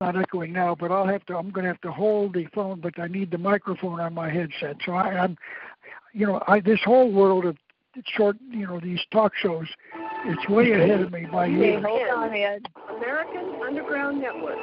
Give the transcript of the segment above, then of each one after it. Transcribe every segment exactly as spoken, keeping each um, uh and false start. Not echoing now, but I'll have to. I'm going to have to hold the phone, but I need the microphone on my headset. So I, I'm, you know, I this whole world of short, you know, these talk shows, it's way ahead of me by years. Hold on, Ed. American Underground Network.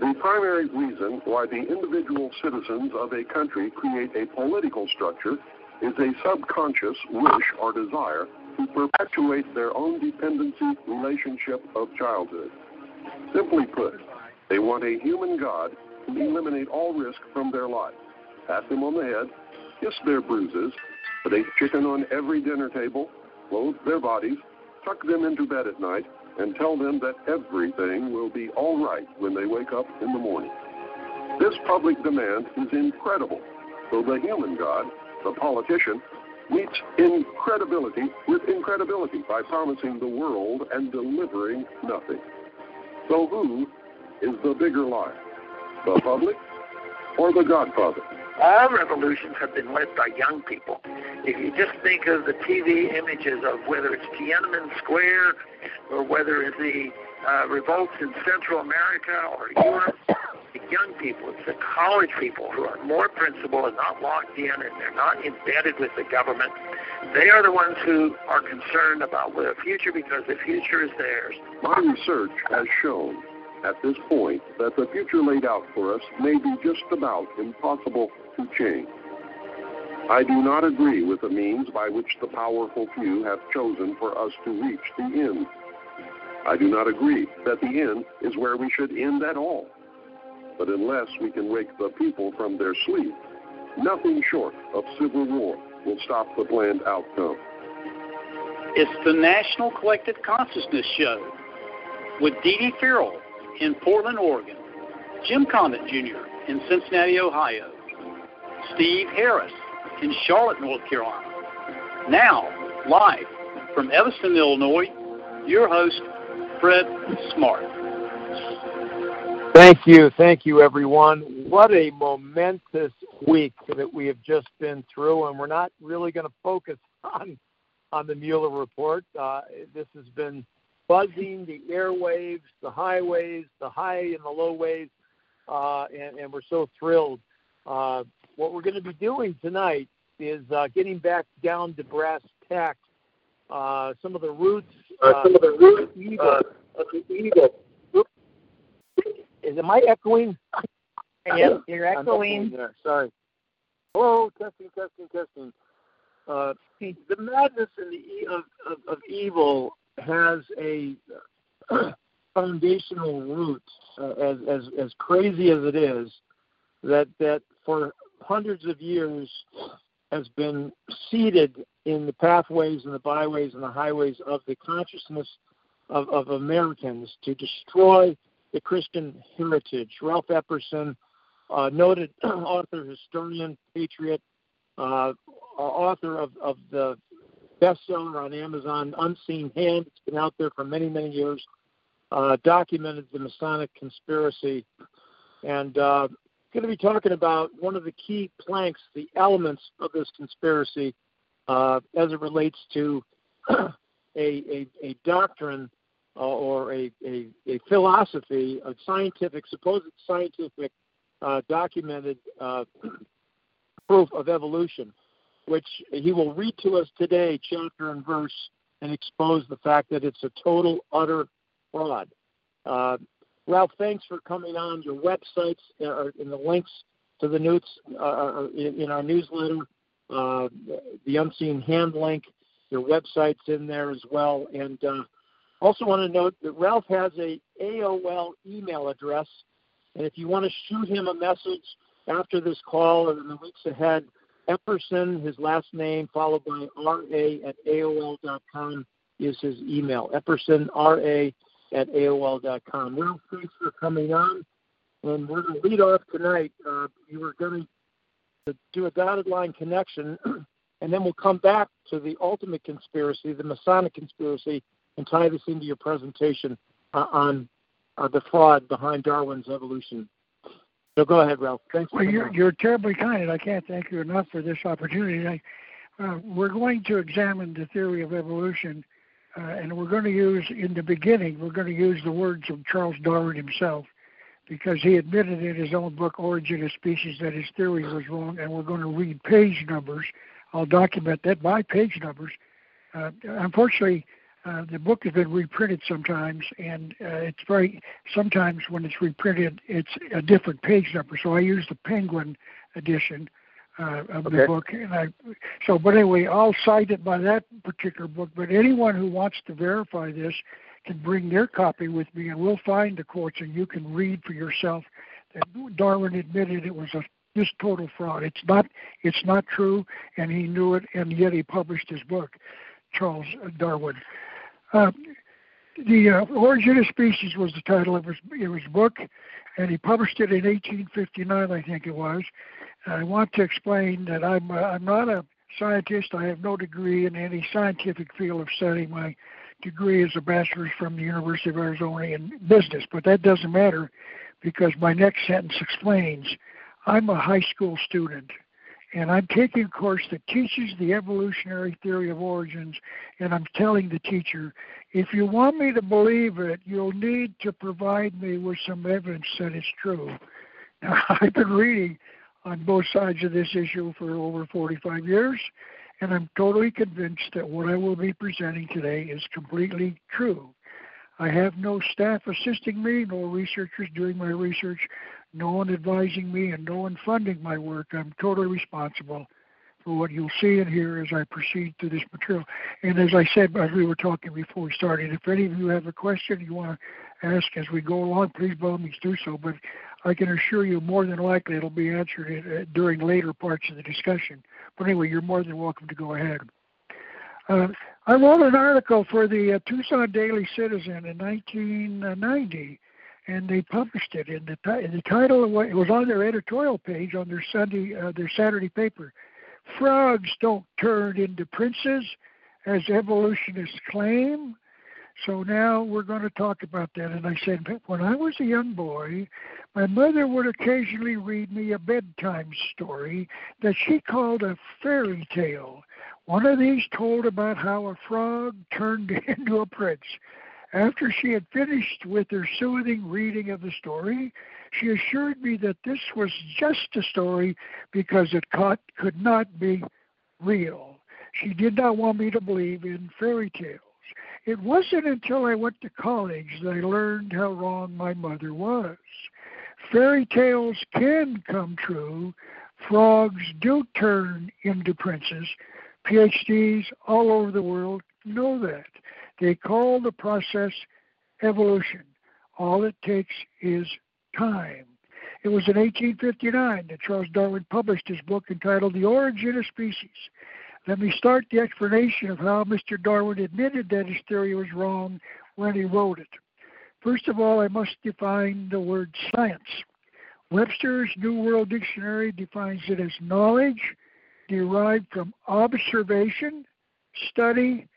The primary reason why the individual citizens of a country create a political structure is a subconscious wish or desire to perpetuate their own dependency relationship of childhood. Simply put, they want a human god to eliminate all risk from their life, pat them on the head, kiss their bruises, put a chicken on every dinner table, clothe their bodies, tuck them into bed at night, and tell them that everything will be all right when they wake up in the morning. This public demand is incredible, so the human god, the politician, meets incredibility with incredibility by promising the world and delivering nothing. So who is the bigger liar, the public or the godfather? All revolutions have been led by young people. If you just think of the T V images of whether it's Tiananmen Square or whether it's the uh, revolts in Central America or Europe, it's young people, it's the college people who are more principled and not locked in, and they're not embedded with the government. They are the ones who are concerned about their future because the future is theirs. My research has shown at this point that the future laid out for us may be just about impossible to change. I do not agree with the means by which the powerful few have chosen for us to reach the end. I do not agree that the end is where we should end at all. But unless we can wake the people from their sleep, nothing short of civil war will stop the planned outcome. It's the National Collective Consciousness Show with Dee Dee Farrell in Portland, Oregon, Jim Condit Junior in Cincinnati, Ohio, Steve Harris in Charlotte, North Carolina. Now, live from Evanston, Illinois, your host, Fred Smart. Thank you. Thank you, everyone. What a momentous week that we have just been through, and we're not really going to focus on on the Mueller report. Uh, this has been buzzing the airwaves, the highways, the high and the low waves, uh, and, and we're so thrilled. Uh, what we're going to be doing tonight is uh, getting back down to brass tacks, uh, some of the roots, uh, some of the roots evil, uh, of the evil. Is am I echoing? Yes, you're echoing. echoing Sorry. Hello, testing, testing, testing. Uh, the madness and the e- of, of, of evil has a foundational root, uh, as as as crazy as it is, that that for hundreds of years has been seeded in the pathways and the byways and the highways of the consciousness of, of Americans to destroy the Christian heritage. Ralph Epperson, uh, noted author, historian, patriot, uh, author of, of the bestseller on Amazon, Unseen Hand. It's been out there for many, many years, uh, documented the Masonic conspiracy. And uh, going to be talking about one of the key planks, the elements of this conspiracy, uh, as it relates to a, a, a doctrine Uh, or a, a, a philosophy, a scientific, supposed scientific, uh, documented uh, proof of evolution, which he will read to us today, chapter and verse, and expose the fact that it's a total, utter fraud. Uh, Ralph, thanks for coming on. Your websites are in the links to the news uh, in, in our newsletter, uh, the Unseen Hand link. Your website's in there as well, and uh, also want to note that Ralph has a A O L email address, and if you want to shoot him a message after this call or in the weeks ahead, Epperson, his last name, followed by R A at A O L dot com is his email, epperson r a at a o l dot com. Well, thanks for coming on, and we're going to lead off tonight. Uh, you were going to do a dotted line connection, and then we'll come back to the ultimate conspiracy, the Masonic conspiracy, and tie this into your presentation uh, on uh, the fraud behind Darwin's evolution. So go ahead, Ralph. Thanks. Well, you're, you're terribly kind, and I can't thank you enough for this opportunity. I, uh, we're going to examine the theory of evolution, uh, and we're going to use, in the beginning, we're going to use the words of Charles Darwin himself, because he admitted in his own book, Origin of Species, that his theory was wrong, and we're going to read page numbers. I'll document that by page numbers. Uh, unfortunately, Uh, the book has been reprinted sometimes, and uh, it's very sometimes when it's reprinted, it's a different page number. So I use the Penguin edition uh, of okay. the book, and I. So, but anyway, I'll cite it by that particular book. But anyone who wants to verify this can bring their copy with me, and we'll find the quotes, and you can read for yourself that Darwin admitted it was a this total fraud. It's not. It's not true, and he knew it, and yet he published his book, Charles Darwin. Uh, the uh, Origin of Species was the title of his, his book, and he published it in eighteen fifty-nine, I think it was. And I want to explain that I'm uh, I'm not a scientist. I have no degree in any scientific field of study. My degree is a bachelor's from the University of Arizona in business, but that doesn't matter because my next sentence explains. I'm a high school student, and I'm taking a course that teaches the evolutionary theory of origins, and I'm telling the teacher, if you want me to believe it, you'll need to provide me with some evidence that it's true. Now, I've been reading on both sides of this issue for over forty-five years, and I'm totally convinced that what I will be presenting today is completely true. I have no staff assisting me, no researchers doing my research, no one advising me, and no one funding my work. I'm totally responsible for what you'll see and hear as I proceed through this material. And as I said, as we were talking before we started, if any of you have a question you want to ask as we go along, please by all means do so. But I can assure you more than likely it'll be answered during later parts of the discussion. But anyway, you're more than welcome to go ahead. Uh, I wrote an article for the uh, Tucson Daily Citizen in nineteen ninety, and they published it. In the, t- in the title, of what, it was on their editorial page on their Sunday, uh, their Saturday paper. Frogs don't turn into princes, as evolutionists claim. So now we're going to talk about that. And I said, when I was a young boy, my mother would occasionally read me a bedtime story that she called a fairy tale. One of these told about how a frog turned into a prince. After she had finished with her soothing reading of the story, she assured me that this was just a story because it could not be real. She did not want me to believe in fairy tales. It wasn't until I went to college that I learned how wrong my mother was. Fairy tales can come true. Frogs do turn into princes. PhDs all over the world know that. They call the process evolution. All it takes is time. It was in eighteen fifty-nine that Charles Darwin published his book entitled The Origin of Species. Let me start the explanation of how Mister Darwin admitted that his theory was wrong when he wrote it. First of all, I must define the word science. Webster's New World Dictionary defines it as knowledge derived from observation, study,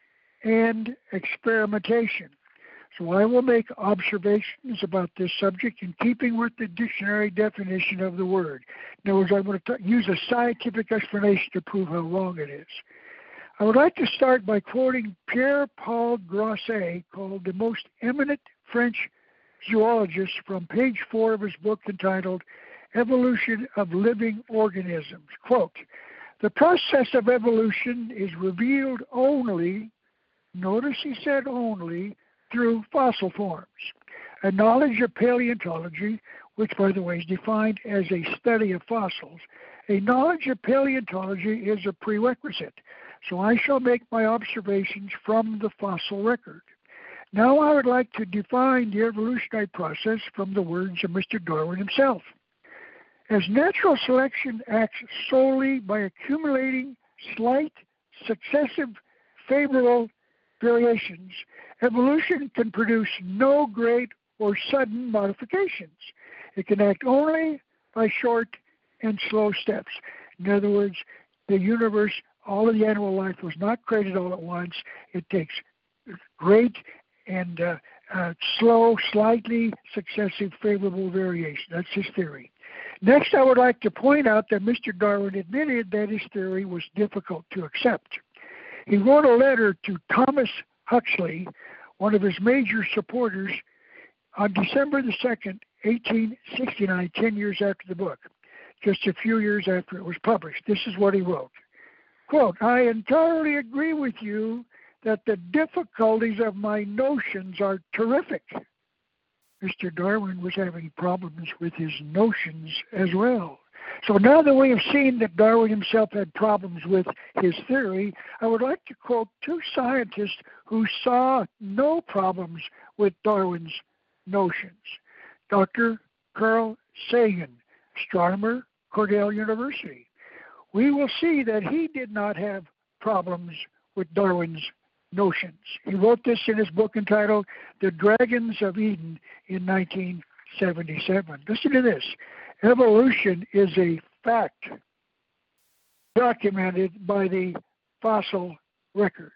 and experimentation. So I will make observations about this subject in keeping with the dictionary definition of the word. In other words, I'm going to t- use a scientific explanation to prove how wrong it is. I would like to start by quoting Pierre-Paul Grosset, called the most eminent French zoologist, from page four of his book entitled Evolution of Living Organisms. Quote, "The process of evolution is revealed only," notice he said only, "through fossil forms. A knowledge of paleontology," which, by the way, is defined as a study of fossils, "a knowledge of paleontology is a prerequisite. So I shall make my observations from the fossil record." Now I would like to define the evolutionary process from the words of Mister Darwin himself. "As natural selection acts solely by accumulating slight, successive, favorable variations, evolution can produce no great or sudden modifications. It can act only by short and slow steps. In other words, the universe, all of the animal life was not created all at once. It takes great and uh, uh, slow, slightly successive favorable variation. That's his theory. Next, I would like to point out that Mister Darwin admitted that his theory was difficult to accept. He wrote a letter to Thomas Huxley, one of his major supporters, on December the second, eighteen sixty-nine, ten years after the book, just a few years after it was published. This is what he wrote. Quote, I entirely agree with you that the difficulties of my notions are terrific. Mister Darwin was having problems with his notions as well. So now that we have seen that Darwin himself had problems with his theory, I would like to quote two scientists who saw no problems with Darwin's notions. Doctor Carl Sagan, astronomer, Cornell University. We will see that he did not have problems with Darwin's notions. He wrote this in his book entitled The Dragons of Eden in nineteen seventy-seven. Listen to this. Evolution is a fact documented by the fossil record.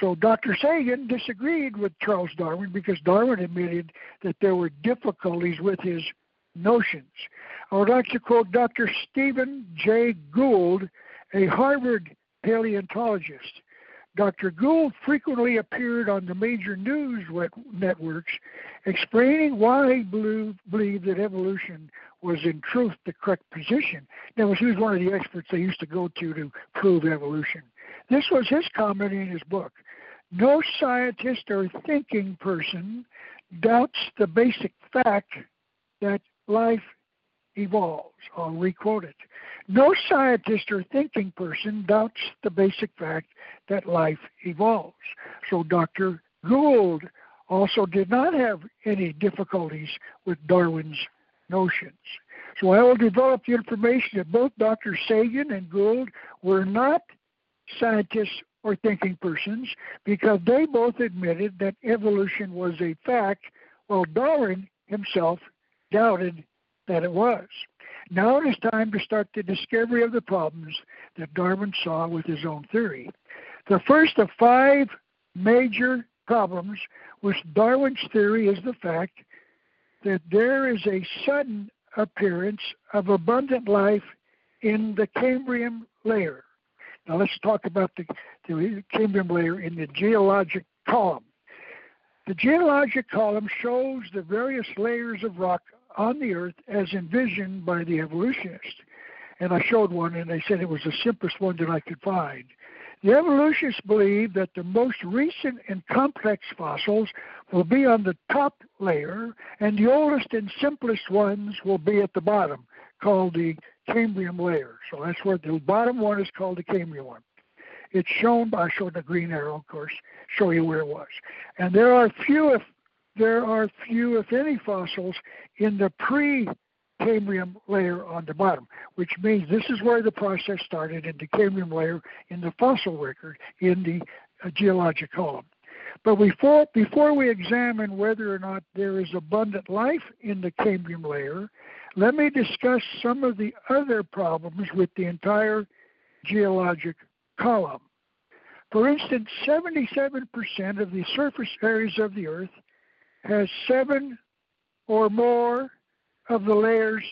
So Doctor Sagan disagreed with Charles Darwin because Darwin admitted that there were difficulties with his notions. I would like to quote Doctor Stephen Jay Gould, a Harvard paleontologist. Doctor Gould frequently appeared on the major news networks explaining why he believed that evolution was in truth the correct position. That was, he was one of the experts they used to go to to prove evolution. This was his comment in his book. No scientist or thinking person doubts the basic fact that life evolves. I'll requote it. No scientist or thinking person doubts the basic fact that life evolves. So Doctor Gould also did not have any difficulties with Darwin's notions. So I will develop the information that both Doctor Sagan and Gould were not scientists or thinking persons because they both admitted that evolution was a fact, while Darwin himself doubted that it was. Now it is time to start the discovery of the problems that Darwin saw with his own theory. The first of five major problems with Darwin's theory is the fact that there is a sudden appearance of abundant life in the Cambrian layer. Now let's talk about the, the Cambrian layer in the geologic column. The geologic column shows the various layers of rock on the earth as envisioned by the evolutionist. And I showed one and they said it was the simplest one that I could find. The evolutionists believe that the most recent and complex fossils will be on the top layer and the oldest and simplest ones will be at the bottom, called the Cambrian layer. So that's where the bottom one is called the Cambrian one. It's shown by, I showed the green arrow, of course, show you where it was. And there are few, if There are few, if any, fossils in the pre-Cambrian layer on the bottom, which means this is where the process started in the Cambrian layer in the fossil record in the uh, geologic column. But before, before we examine whether or not there is abundant life in the Cambrian layer, let me discuss some of the other problems with the entire geologic column. For instance, seventy-seven percent of the surface areas of the Earth has seven or more of the layers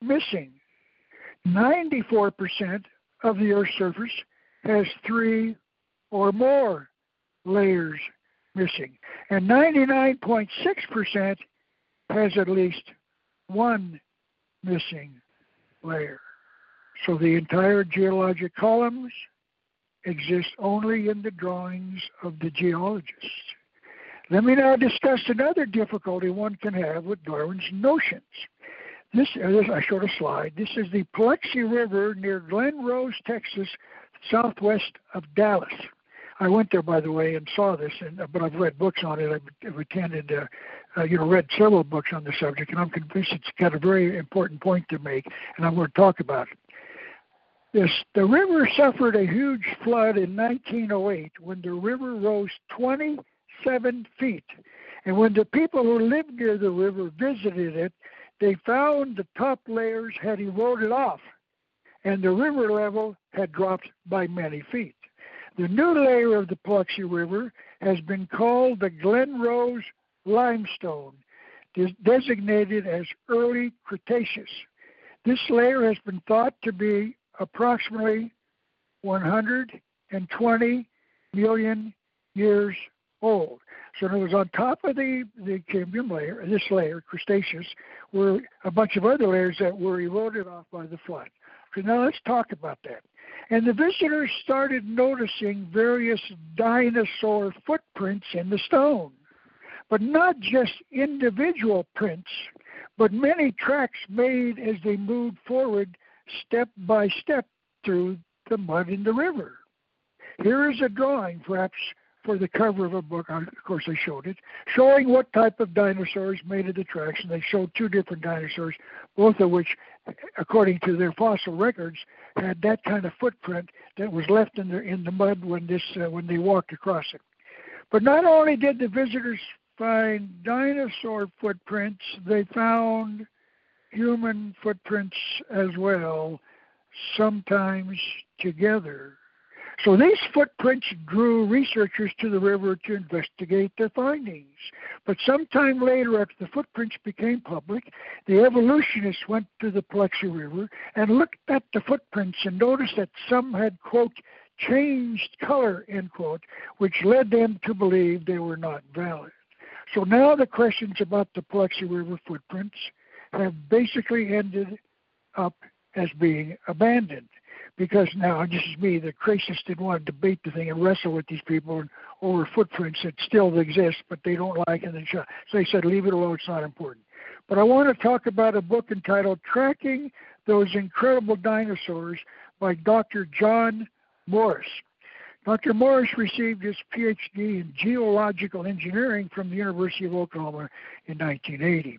missing. ninety-four percent of the Earth's surface has three or more layers missing. And ninety-nine point six percent has at least one missing layer. So the entire geologic columns exist only in the drawings of the geologists. Let me now discuss another difficulty one can have with Darwin's notions. This, this I showed a slide. This is the Paluxy River near Glen Rose, Texas, southwest of Dallas. I went there, by the way, and saw this, and, but I've read books on it. I've, I've attended, uh, uh, you know, read several books on the subject, and I'm convinced it's got a very important point to make, and I'm going to talk about it. This, the river suffered a huge flood in nineteen oh eight when the river rose twenty-seven feet. And when the people who lived near the river visited it, they found the top layers had eroded off, and the river level had dropped by many feet. The new layer of the Paluxy River has been called the Glen Rose Limestone, designated as early Cretaceous. This layer has been thought to be approximately one hundred twenty million years old. So it was on top of the, the Cambrian layer, this layer, Cretaceous, were a bunch of other layers that were eroded off by the flood. So now let's talk about that. And the visitors started noticing various dinosaur footprints in the stone, but not just individual prints, but many tracks made as they moved forward step by step through the mud in the river. Here is a drawing, perhaps for the cover of a book, of course I showed it, showing what type of dinosaurs made it the tracks, and they showed two different dinosaurs, both of which, according to their fossil records, had that kind of footprint that was left in the, in the mud when, this, uh, when they walked across it. But not only did the visitors find dinosaur footprints, they found human footprints as well, sometimes together. So these footprints drew researchers to the river to investigate their findings. But sometime later, after the footprints became public, the evolutionists went to the Paluxy River and looked at the footprints and noticed that some had, quote, changed color, end quote, which led them to believe they were not valid. So now the questions about the Paluxy River footprints have basically ended up as being abandoned. Because now, just as me, the craziest didn't want to debate the thing and wrestle with these people over footprints that still exist, but they don't like it. So they said, leave it alone, it's not important. But I want to talk about a book entitled Tracking Those Incredible Dinosaurs by Doctor John Morris. Doctor Morris received his PhD in geological engineering from the University of Oklahoma in nineteen eighty.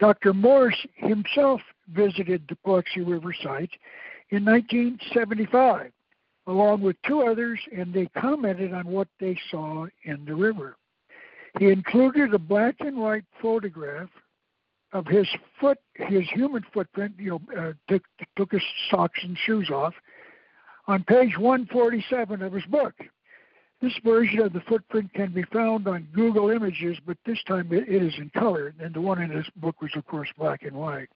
Doctor Morris himself visited the Paluxy River site in nineteen seventy-five, along with two others, and they commented on what they saw in the river. He included a black and white photograph of his foot, his human footprint, you know, uh, took, took his socks and shoes off, on page one forty-seven of his book. This version of the footprint can be found on Google Images, but this time it, it is in color, and the one in his book was, of course, black and white.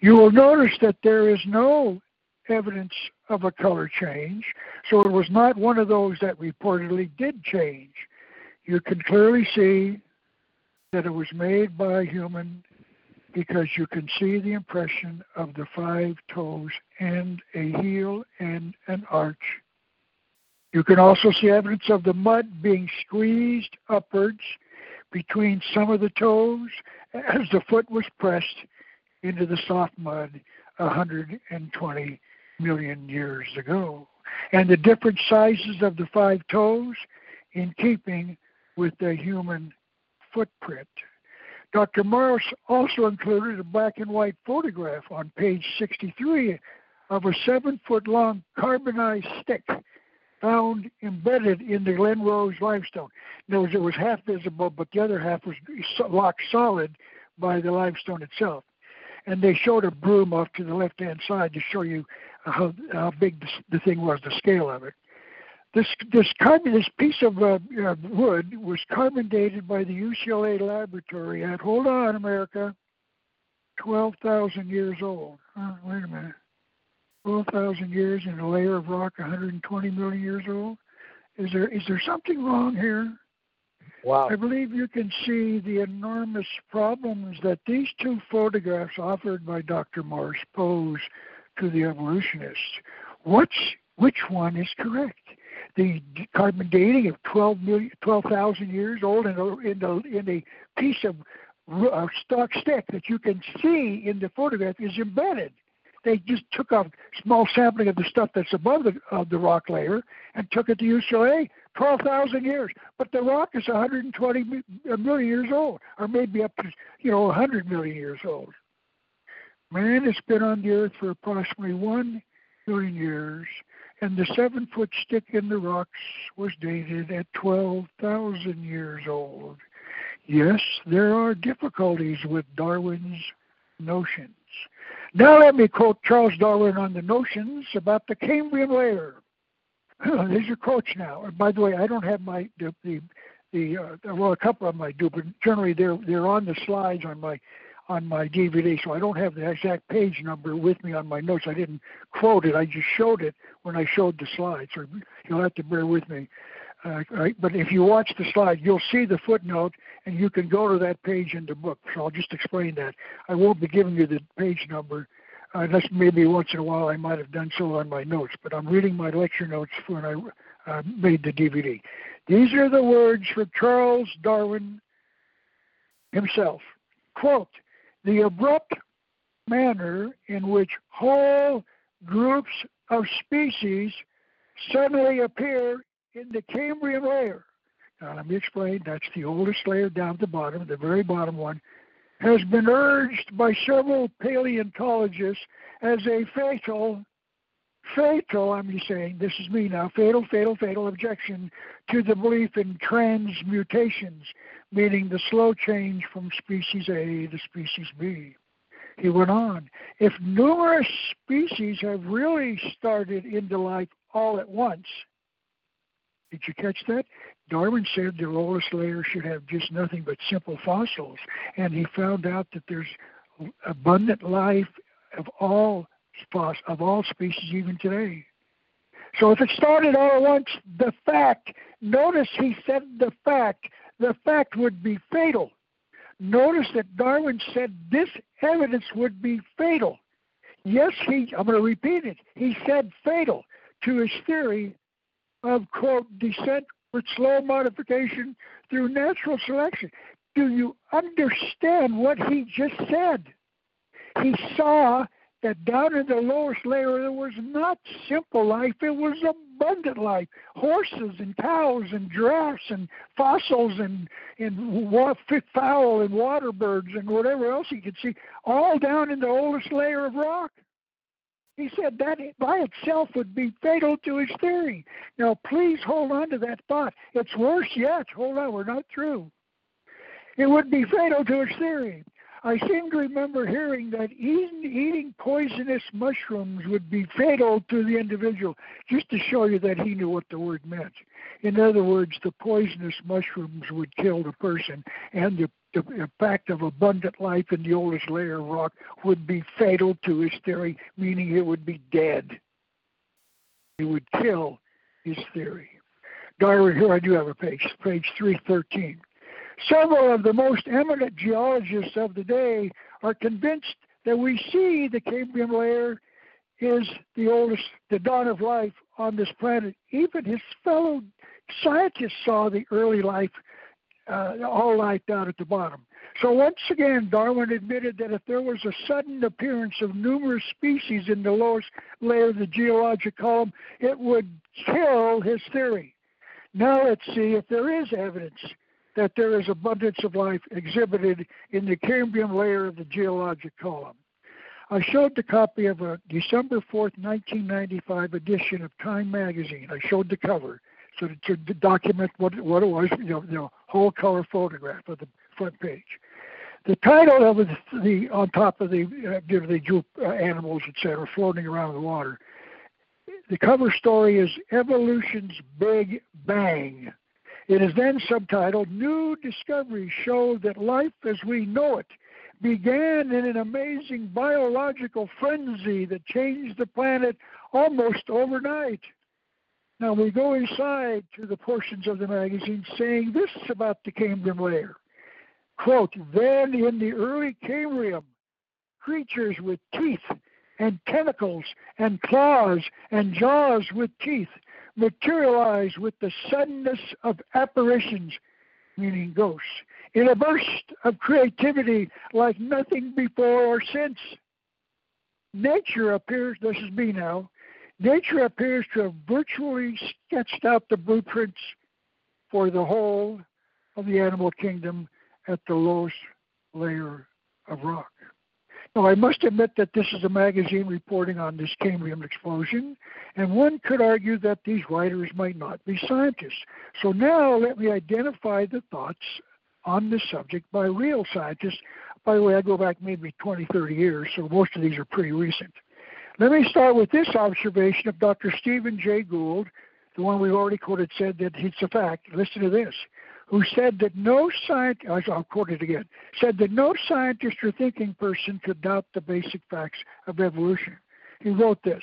You will notice that there is no evidence of a color change, so it was not one of those that reportedly did change. You can clearly see that it was made by a human because you can see the impression of the five toes and a heel and an arch. You can also see evidence of the mud being squeezed upwards between some of the toes as the foot was pressed into the soft mud one hundred twenty million years ago, and the different sizes of the five toes in keeping with the human footprint. Doctor Morris also included a black and white photograph on page sixty-three of a seven-foot-long carbonized stick found embedded in the Glen Rose limestone. In other words, it was half visible, but the other half was locked solid by the limestone itself. And they showed a broom off to the left-hand side to show you how, how big this, the thing was, the scale of it. This this, carbon, this piece of uh, uh, wood was carbon dated by the U C L A laboratory at, hold on, America, twelve thousand years old. Huh, wait a minute. twelve thousand years in a layer of rock one hundred twenty million years old? Is there is there something wrong here? Wow. I believe you can see the enormous problems that these two photographs offered by Doctor Morris pose to the evolutionists. What's, which one is correct? The carbon dating of twelve thousand years old in a, in a, in a piece of uh, stock stick that you can see in the photograph is embedded. They just took a small sampling of the stuff that's above the, of the rock layer and took it to U C L A, twelve thousand years. But the rock is one hundred twenty million years old, or maybe up to, you know, one hundred million years old. Man has been on the earth for approximately one million years, and the seven-foot stick in the rocks was dated at twelve thousand years old. Yes, there are difficulties with Darwin's notions. Now let me quote Charles Darwin on the notions about the Cambrian layer. These are quotes now. And by the way, I don't have my the the, the uh, well, a couple of them I do, but generally they're they're on the slides on my on my D V D, so I don't have the exact page number with me on my notes. I didn't quote it. I just showed it when I showed the slides. So you'll have to bear with me. Uh, right? But if you watch the slide, you'll see the footnote, and you can go to that page in the book. So I'll just explain that. I won't be giving you the page number, uh, unless maybe once in a while I might have done so on my notes. But I'm reading my lecture notes when I uh, made the D V D. These are the words from Charles Darwin himself. Quote, "The abrupt manner in which whole groups of species suddenly appear in the Cambrian layer," now let me explain, that's the oldest layer down at the bottom, the very bottom one, "has been urged by several paleontologists as a fatal, fatal, I'm saying, this is me now, fatal, fatal, fatal objection to the belief in transmutations, meaning the slow change from species A to species B." He went on, "If numerous species have really started into life all at once," did you catch that? Darwin said the lowest layer should have just nothing but simple fossils, and he found out that there's abundant life of all of all species even today. So if it started all at once, the fact, notice he said the fact, the fact would be fatal. Notice that Darwin said this evidence would be fatal. Yes, he, I'm going to repeat it, he said fatal to his theory of, quote, descent with slow modification through natural selection. Do you understand what he just said? He saw that down in the lowest layer there was not simple life, it was abundant life. Horses and cows and giraffes and fossils and, and fowl and water birds and whatever else he could see, all down in the oldest layer of rock. He said that by itself would be fatal to his theory. Now, please hold on to that thought. It's worse yet. Hold on, we're not through. It would be fatal to his theory. I seem to remember hearing that even eating poisonous mushrooms would be fatal to the individual, just to show you that he knew what the word meant. In other words, the poisonous mushrooms would kill the person, and the, the fact of abundant life in the oldest layer of rock would be fatal to his theory, meaning it would be dead. It would kill his theory. Darwin, here I do have a page, page three thirteen. Several of the most eminent geologists of the day are convinced that we see the Cambrian layer is the oldest, the dawn of life on this planet. Even his fellow scientists saw the early life, uh, all life down at the bottom. So once again, Darwin admitted that if there was a sudden appearance of numerous species in the lowest layer of the geologic column, it would kill his theory. Now let's see if there is evidence that there is abundance of life exhibited in the Cambrian layer of the geologic column. I showed the copy of a December fourth, nineteen ninety-five edition of Time magazine. I showed the cover so to, to document what, what it was, you know, the whole color photograph of the front page. The title of the, the on top of the, uh, the uh, animals, et cetera, floating around in the water. The cover story is Evolution's Big Bang. It is then subtitled, "New Discoveries Show That Life as We Know It Began in an Amazing Biological Frenzy That Changed the Planet Almost Overnight." Now we go inside to the portions of the magazine saying this about the Cambrian layer. Quote, "Then in the early Cambrian, creatures with teeth and tentacles and claws and jaws with teeth materialize with the suddenness of apparitions," meaning ghosts, "in a burst of creativity like nothing before or since. Nature appears," this is me now, "nature appears to have virtually sketched out the blueprints for the whole of the animal kingdom at the lowest layer of rock." Now, I must admit that this is a magazine reporting on this Cambrian explosion, and one could argue that these writers might not be scientists. So now let me identify the thoughts on this subject by real scientists. By the way, I go back maybe twenty, thirty years, so most of these are pretty recent. Let me start with this observation of Doctor Stephen Jay Gould, the one we've already quoted, said that it's a fact. Listen to this. Who said that no scientist, I'll quote it again, said that no scientist or thinking person could doubt the basic facts of evolution. He wrote this: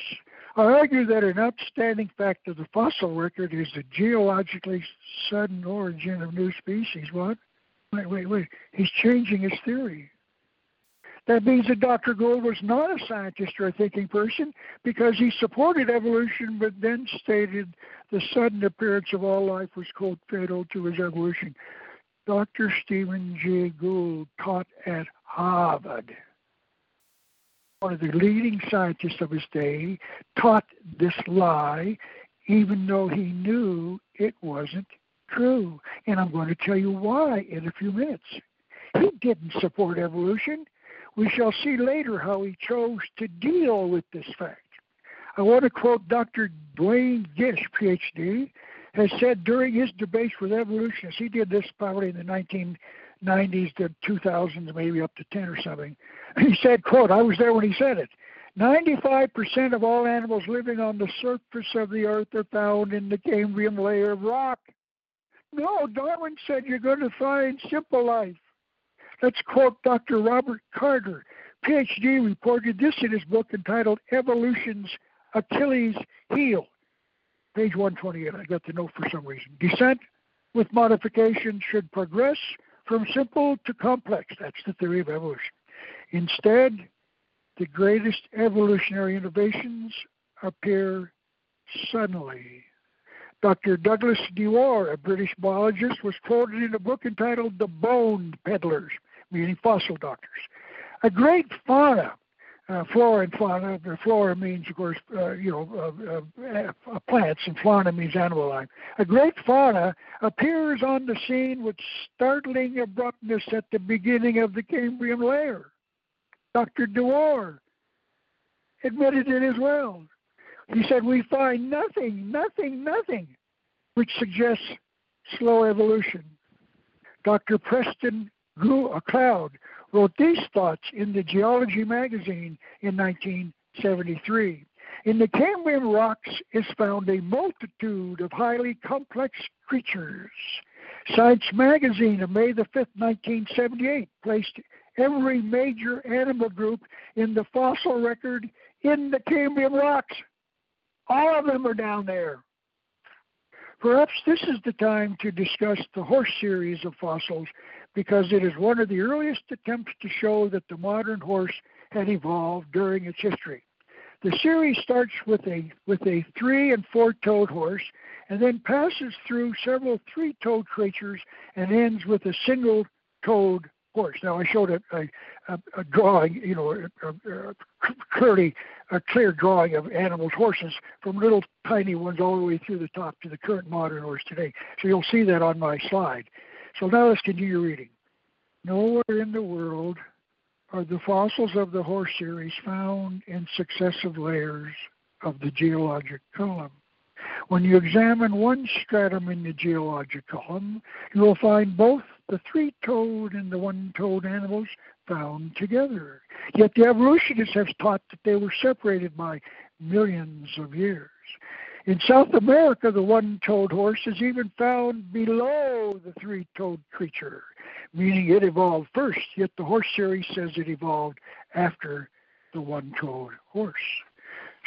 I argue that an outstanding fact of the fossil record is the geologically sudden origin of new species. What? Wait, wait, wait. He's changing his theory. That means that Doctor Gould was not a scientist or a thinking person because he supported evolution but then stated the sudden appearance of all life was, quote, fatal to his evolution. Doctor Stephen Jay Gould taught at Harvard. One of the leading scientists of his day taught this lie even though he knew it wasn't true. And I'm going to tell you why in a few minutes. He didn't support evolution. We shall see later how he chose to deal with this fact. I want to quote Doctor Dwayne Gish, P H D, has said during his debates with evolutionists, he did this probably in the nineteen nineties to two thousands, maybe up to ten or something. He said, quote, I was there when he said it, ninety-five percent of all animals living on the surface of the earth are found in the Cambrian layer of rock. No, Darwin said you're going to find simple life. Let's quote Doctor Robert Carter, P H D, reported this in his book entitled Evolution's Achilles Heel, page one twenty-eight. I got the note for some reason. Descent with modification should progress from simple to complex. That's the theory of evolution. Instead, the greatest evolutionary innovations appear suddenly. Doctor Douglas Dewar, a British biologist, was quoted in a book entitled The Bone Peddlers, meaning fossil doctors. A great fauna, uh, flora and fauna, flora means, of course, uh, you know, uh, uh, plants, and fauna means animal life. A great fauna appears on the scene with startling abruptness at the beginning of the Cambrian layer. Doctor Dewar admitted it as well. He said, we find nothing, nothing, nothing, which suggests slow evolution. Doctor Preston Cloud wrote these thoughts in the Geology magazine in nineteen seventy-three. In the Cambrian rocks is found a multitude of highly complex creatures. Science magazine of May the fifth, nineteen seventy-eight, placed every major animal group in the fossil record in the Cambrian rocks. All of them are down there. Perhaps this is the time to discuss the horse series of fossils because it is one of the earliest attempts to show that the modern horse had evolved during its history. The series starts with a with a three- and four-toed horse and then passes through several three-toed creatures and ends with a single-toed horse. Now, I showed a, a, a drawing, you know, a, a, a clearly a clear drawing of animals, horses, from little tiny ones all the way through the top to the current modern horse today. So you'll see that on my slide. So now let's continue reading. Nowhere in the world are the fossils of the horse series found in successive layers of the geologic column. When you examine one stratum in the geologic column, you will find both the three-toed and the one-toed animals found together. Yet the evolutionists have taught that they were separated by millions of years. In South America, the one-toed horse is even found below the three-toed creature, meaning it evolved first, yet the horse series says it evolved after the one-toed horse.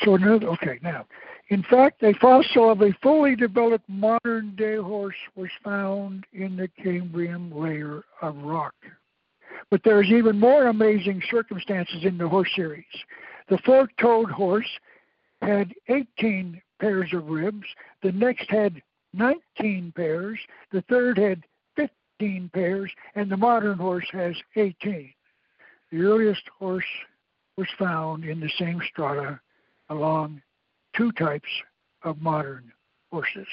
So another, okay, now, in fact, a fossil of a fully developed modern-day horse was found in the Cambrian layer of rock. But there's even more amazing circumstances in the horse series. The four-toed horse had eighteen pairs of ribs. The next had nineteen pairs. The third had fifteen pairs. And the modern horse has eighteen. The earliest horse was found in the same strata along two types of modern horses.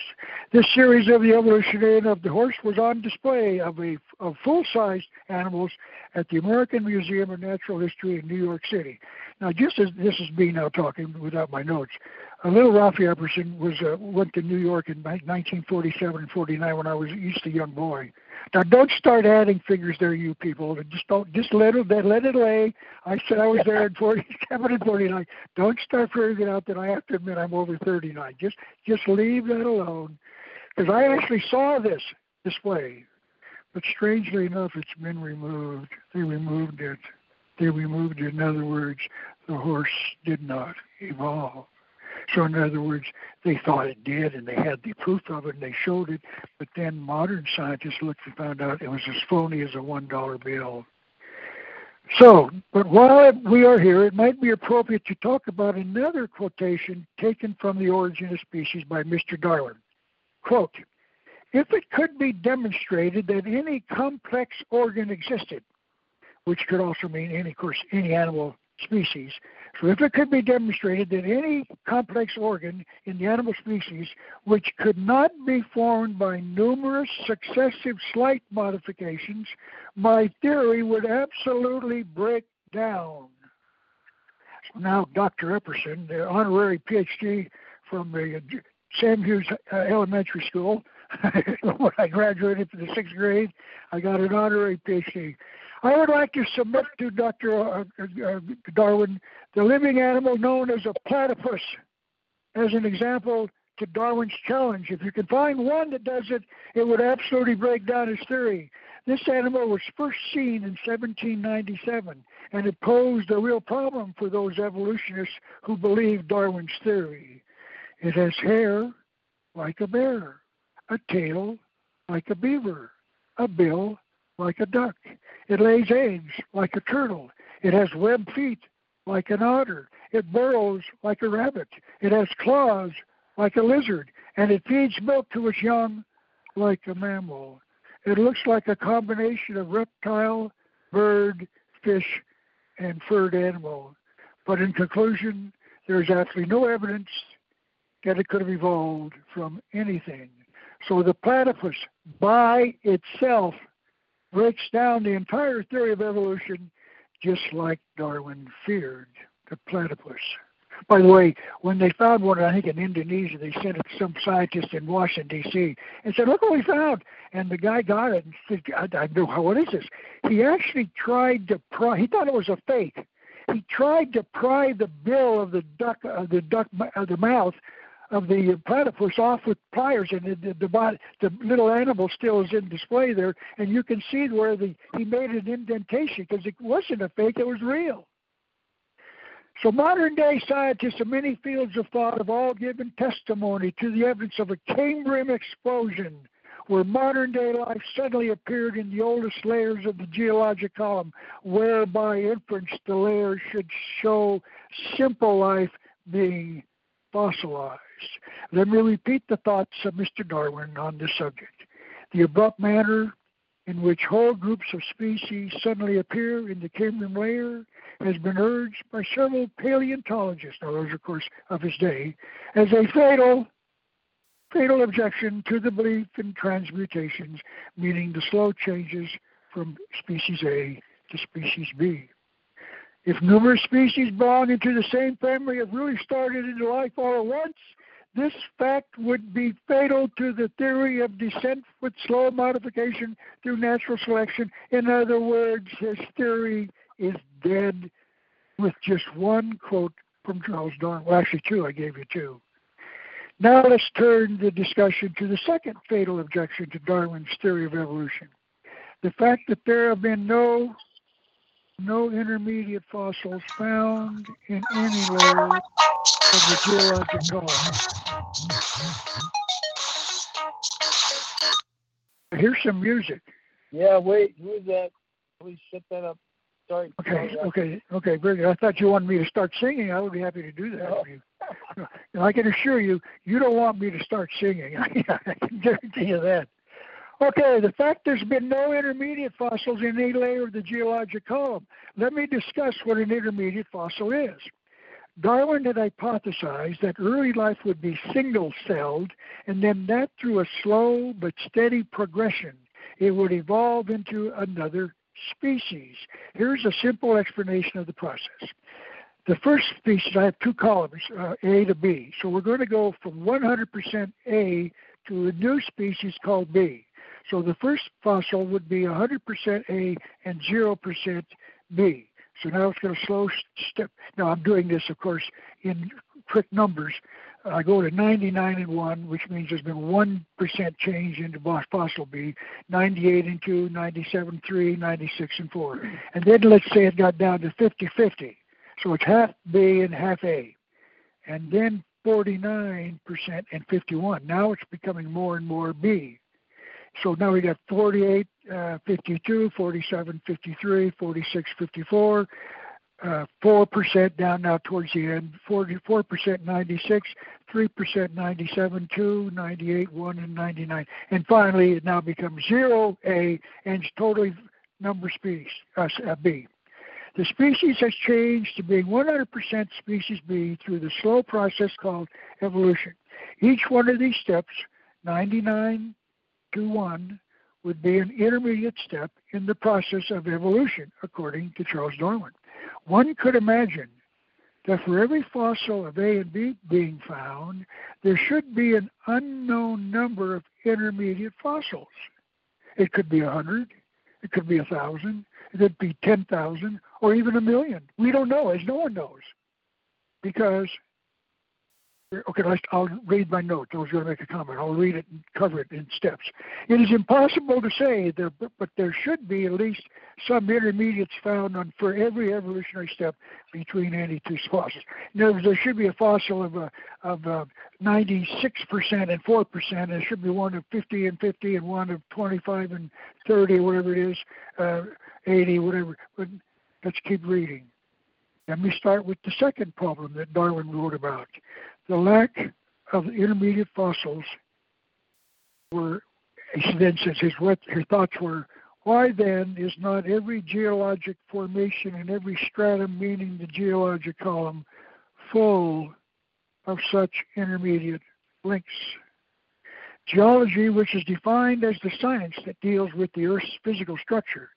This series of the evolutionary of the horse was on display of, a, of full-sized animals at the American Museum of Natural History in New York City. Now, just as this is me now talking without my notes, uh, little Ralph Epperson was, uh, went to New York in nineteen forty-seven and forty-nine when I was just a young boy. Now, don't start adding figures there, you people. Just don't. Just let it, let it lay. I said I was there in forty-seven and forty-nine. Don't start figuring out that I have to admit I'm over thirty-nine. Just, just leave that alone, because I actually saw this display, but strangely enough, it's been removed. They removed it. They removed it. In other words, the horse did not evolve. So in other words, they thought it did, and they had the proof of it, and they showed it. But then modern scientists looked and found out it was as phony as a one dollar bill. So, but while we are here, it might be appropriate to talk about another quotation taken from The Origin of Species by Mister Darwin. Quote, "If it could be demonstrated that any complex organ existed," which could also mean, any, of course, any animal species. So if it could be demonstrated that any complex organ in the animal species which could not be formed by numerous successive slight modifications, my theory would absolutely break down." So now Doctor Epperson, the honorary P H D from the Sam Hughes Elementary School, when I graduated from the sixth grade, I got an honorary P H D. I would like to submit to Doctor Darwin the living animal known as a platypus as an example to Darwin's challenge. If you can find one that does it, it would absolutely break down his theory. This animal was first seen in seventeen ninety-seven, and it posed a real problem for those evolutionists who believed Darwin's theory. It has hair like a bear, a tail like a beaver, a bill like a duck. It lays eggs like a turtle. It has webbed feet like an otter. It burrows like a rabbit. It has claws like a lizard, and it feeds milk to its young like a mammal. It looks like a combination of reptile, bird, fish, and furred animal. But in conclusion, there is absolutely no evidence that it could have evolved from anything. So the platypus by itself breaks down the entire theory of evolution, just like Darwin feared, the platypus. By the way, when they found one, I think in Indonesia, they sent it to some scientist in Washington, D C, and said, "Look what we found." And the guy got it and said, I, I know, how, what is this? He actually tried to pry, he thought it was a fake. He tried to pry the bill of the duck, of the duck, of the mouth of the platypus off with pliers, and the, the, the, the little animal still is in display there, and you can see where the, he made an indentation, because it wasn't a fake, it was real. So modern-day scientists in many fields of thought have all given testimony to the evidence of a Cambrian explosion, where modern-day life suddenly appeared in the oldest layers of the geologic column, where by inference the layers should show simple life being fossilized. Let me repeat the thoughts of Mister Darwin on this subject. The abrupt manner in which whole groups of species suddenly appear in the Cambrian layer has been urged by several paleontologists, now those, of course, of his day, as a fatal, fatal objection to the belief in transmutations, meaning the slow changes from species A to species B. If numerous species belonging to the same family have really started into life all at once, this fact would be fatal to the theory of descent with slow modification through natural selection. In other words, his theory is dead, with just one quote from Charles Darwin. Well, actually two, I gave you two. Now let's turn the discussion to the second fatal objection to Darwin's theory of evolution. The fact that there have been no No intermediate fossils found in any layer of the geologic column. Here's some music. Yeah, wait, who is that? Please shut that up. Sorry. Okay, okay, okay, very good. I thought you wanted me to start singing. I would be happy to do that for you. And I can assure you, you don't want me to start singing. I can guarantee you that. Okay, the fact there's been no intermediate fossils in any layer of the geologic column. Let me discuss what an intermediate fossil is. Darwin had hypothesized that early life would be single-celled, and then that through a slow but steady progression, it would evolve into another species. Here's a simple explanation of the process. The first species, I have two columns, uh, A to B. So we're going to go from one hundred percent A to a new species called B. So the first fossil would be one hundred percent A and zero percent B. So now it's going to slow step. Now I'm doing this, of course, in quick numbers. I go to ninety-nine and one, which means there's been one percent change into fossil B, ninety-eight and two, ninety-seven, three, ninety-six and four. And then let's say it got down to fifty-fifty. So it's half B and half A. And then forty-nine percent and fifty-one. Now it's becoming more and more B. So now we got forty-eight, uh, fifty-two, forty-seven, fifty-three, forty-six, fifty-four, uh, four percent down now towards the end, forty-four percent ninety-six, three percent ninety-seven, two, ninety-eight, one, and ninety-nine. And finally, it now becomes zero A and totally number species, uh, B. The species has changed to being one hundred percent species B through the slow process called evolution. Each one of these steps, ninety-nine, to one, would be an intermediate step in the process of evolution, according to Charles Darwin. One could imagine that for every fossil of A and B being found, there should be an unknown number of intermediate fossils. It could be one hundred, it could be one thousand, it could be ten thousand, or even a million. We don't know, as no one knows, because Okay, I'll read my note. I was going to make a comment. I'll read it and cover it in steps. It is impossible to say, there, but there should be at least some intermediates found on for every evolutionary step between any two fossils. In other words, there should be a fossil of a, of a ninety-six percent and four percent. And there should be one of fifty and fifty and one of twenty-five and thirty, whatever it is, uh, eighty, whatever. But let's keep reading. Let me start with the second problem that Darwin wrote about. The lack of intermediate fossils were, then since his, his thoughts were, why then is not every geologic formation and every stratum, meaning the geologic column, full of such intermediate links? Geology, which is defined as the science that deals with the Earth's physical structure,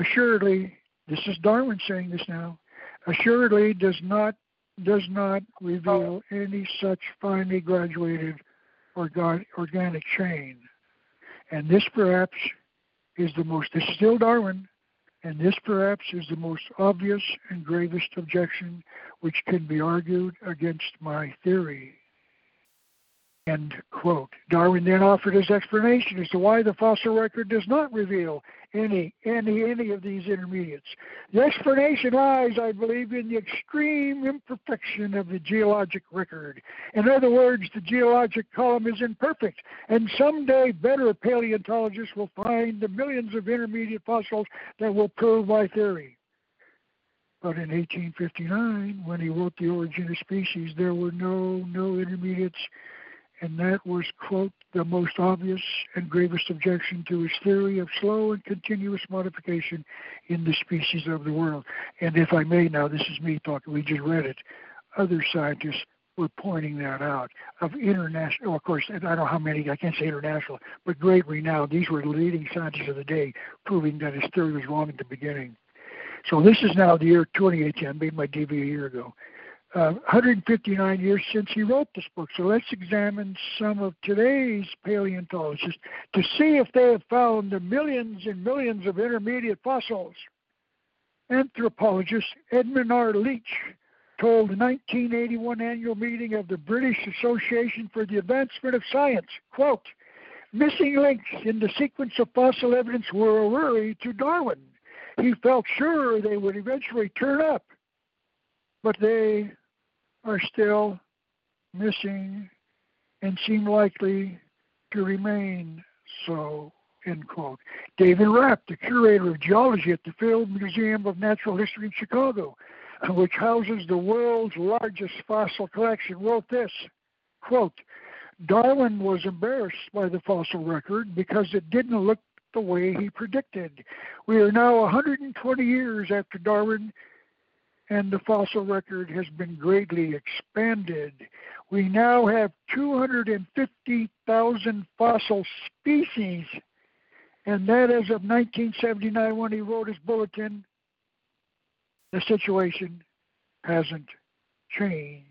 assuredly, this is Darwin saying this now, assuredly does not does not reveal any such finely graduated organic chain. And this perhaps is the most, this is still Darwin, and this perhaps is the most obvious and gravest objection which can be argued against my theory. End quote. Darwin then offered his explanation as to why the fossil record does not reveal any, any, any of these intermediates. The explanation lies, I believe, in the extreme imperfection of the geologic record. In other words, the geologic column is imperfect, and someday better paleontologists will find the millions of intermediate fossils that will prove my theory. But in eighteen fifty-nine, when he wrote The Origin of Species, there were no, no intermediates. And that was, quote, the most obvious and gravest objection to his theory of slow and continuous modification in the species of the world. And if I may now, this is me talking, we just read it. Other scientists were pointing that out of international, of course, I don't know how many, I can't say international, but great renown. These were the leading scientists of the day proving that his theory was wrong at the beginning. So this is now the year twenty eighteen. I made my D V a year ago. Uh, one hundred fifty-nine years since he wrote this book. So let's examine some of today's paleontologists to see if they have found the millions and millions of intermediate fossils. Anthropologist Edmund R. Leach told the nineteen eighty-one annual meeting of the British Association for the Advancement of Science, quote, missing links in the sequence of fossil evidence were a worry to Darwin. He felt sure they would eventually turn up, but they are still missing and seem likely to remain so, end quote. David Rapp, the curator of geology at the Field Museum of Natural History in Chicago, which houses the world's largest fossil collection, wrote this, quote, Darwin was embarrassed by the fossil record because it didn't look the way he predicted. We are now one hundred twenty years after Darwin and the fossil record has been greatly expanded. We now have two hundred fifty thousand fossil species, and that as of nineteen seventy-nine when he wrote his bulletin. The situation hasn't changed,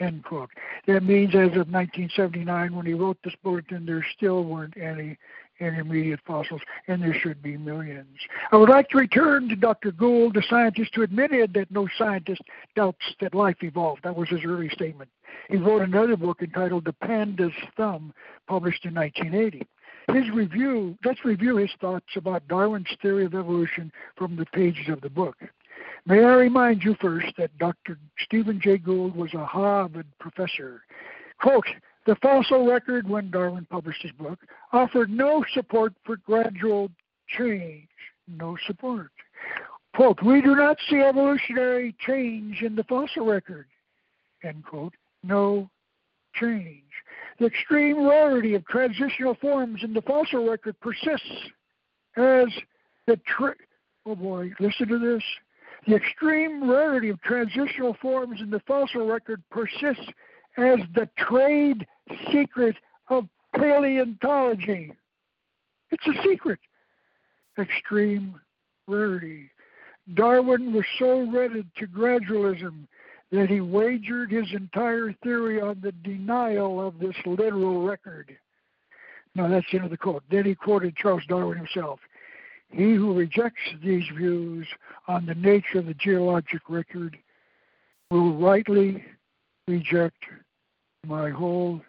end quote. That means as of nineteen seventy-nine when he wrote this bulletin, there still weren't any intermediate fossils, and there should be millions. I would like to return to Doctor Gould, the scientist who admitted that no scientist doubts that life evolved. That was his early statement. He wrote another book entitled The Panda's Thumb, published in nineteen eighty. His review, let's review his thoughts about Darwin's theory of evolution from the pages of the book. May I remind you first that Doctor Stephen Jay Gould was a Harvard professor. Quote, the fossil record, when Darwin published his book, offered no support for gradual change. No support. Quote, we do not see evolutionary change in the fossil record. End quote. No change. The extreme rarity of transitional forms in the fossil record persists as the... Tri- oh boy, listen to this. The extreme rarity of transitional forms in the fossil record persists as the trade secret of paleontology. It's a secret. Extreme rarity. Darwin was so wedded to gradualism that he wagered his entire theory on the denial of this literal record. Now that's the end of the quote. Then he quoted Charles Darwin himself. He who rejects these views on the nature of the geologic record will rightly reject my whole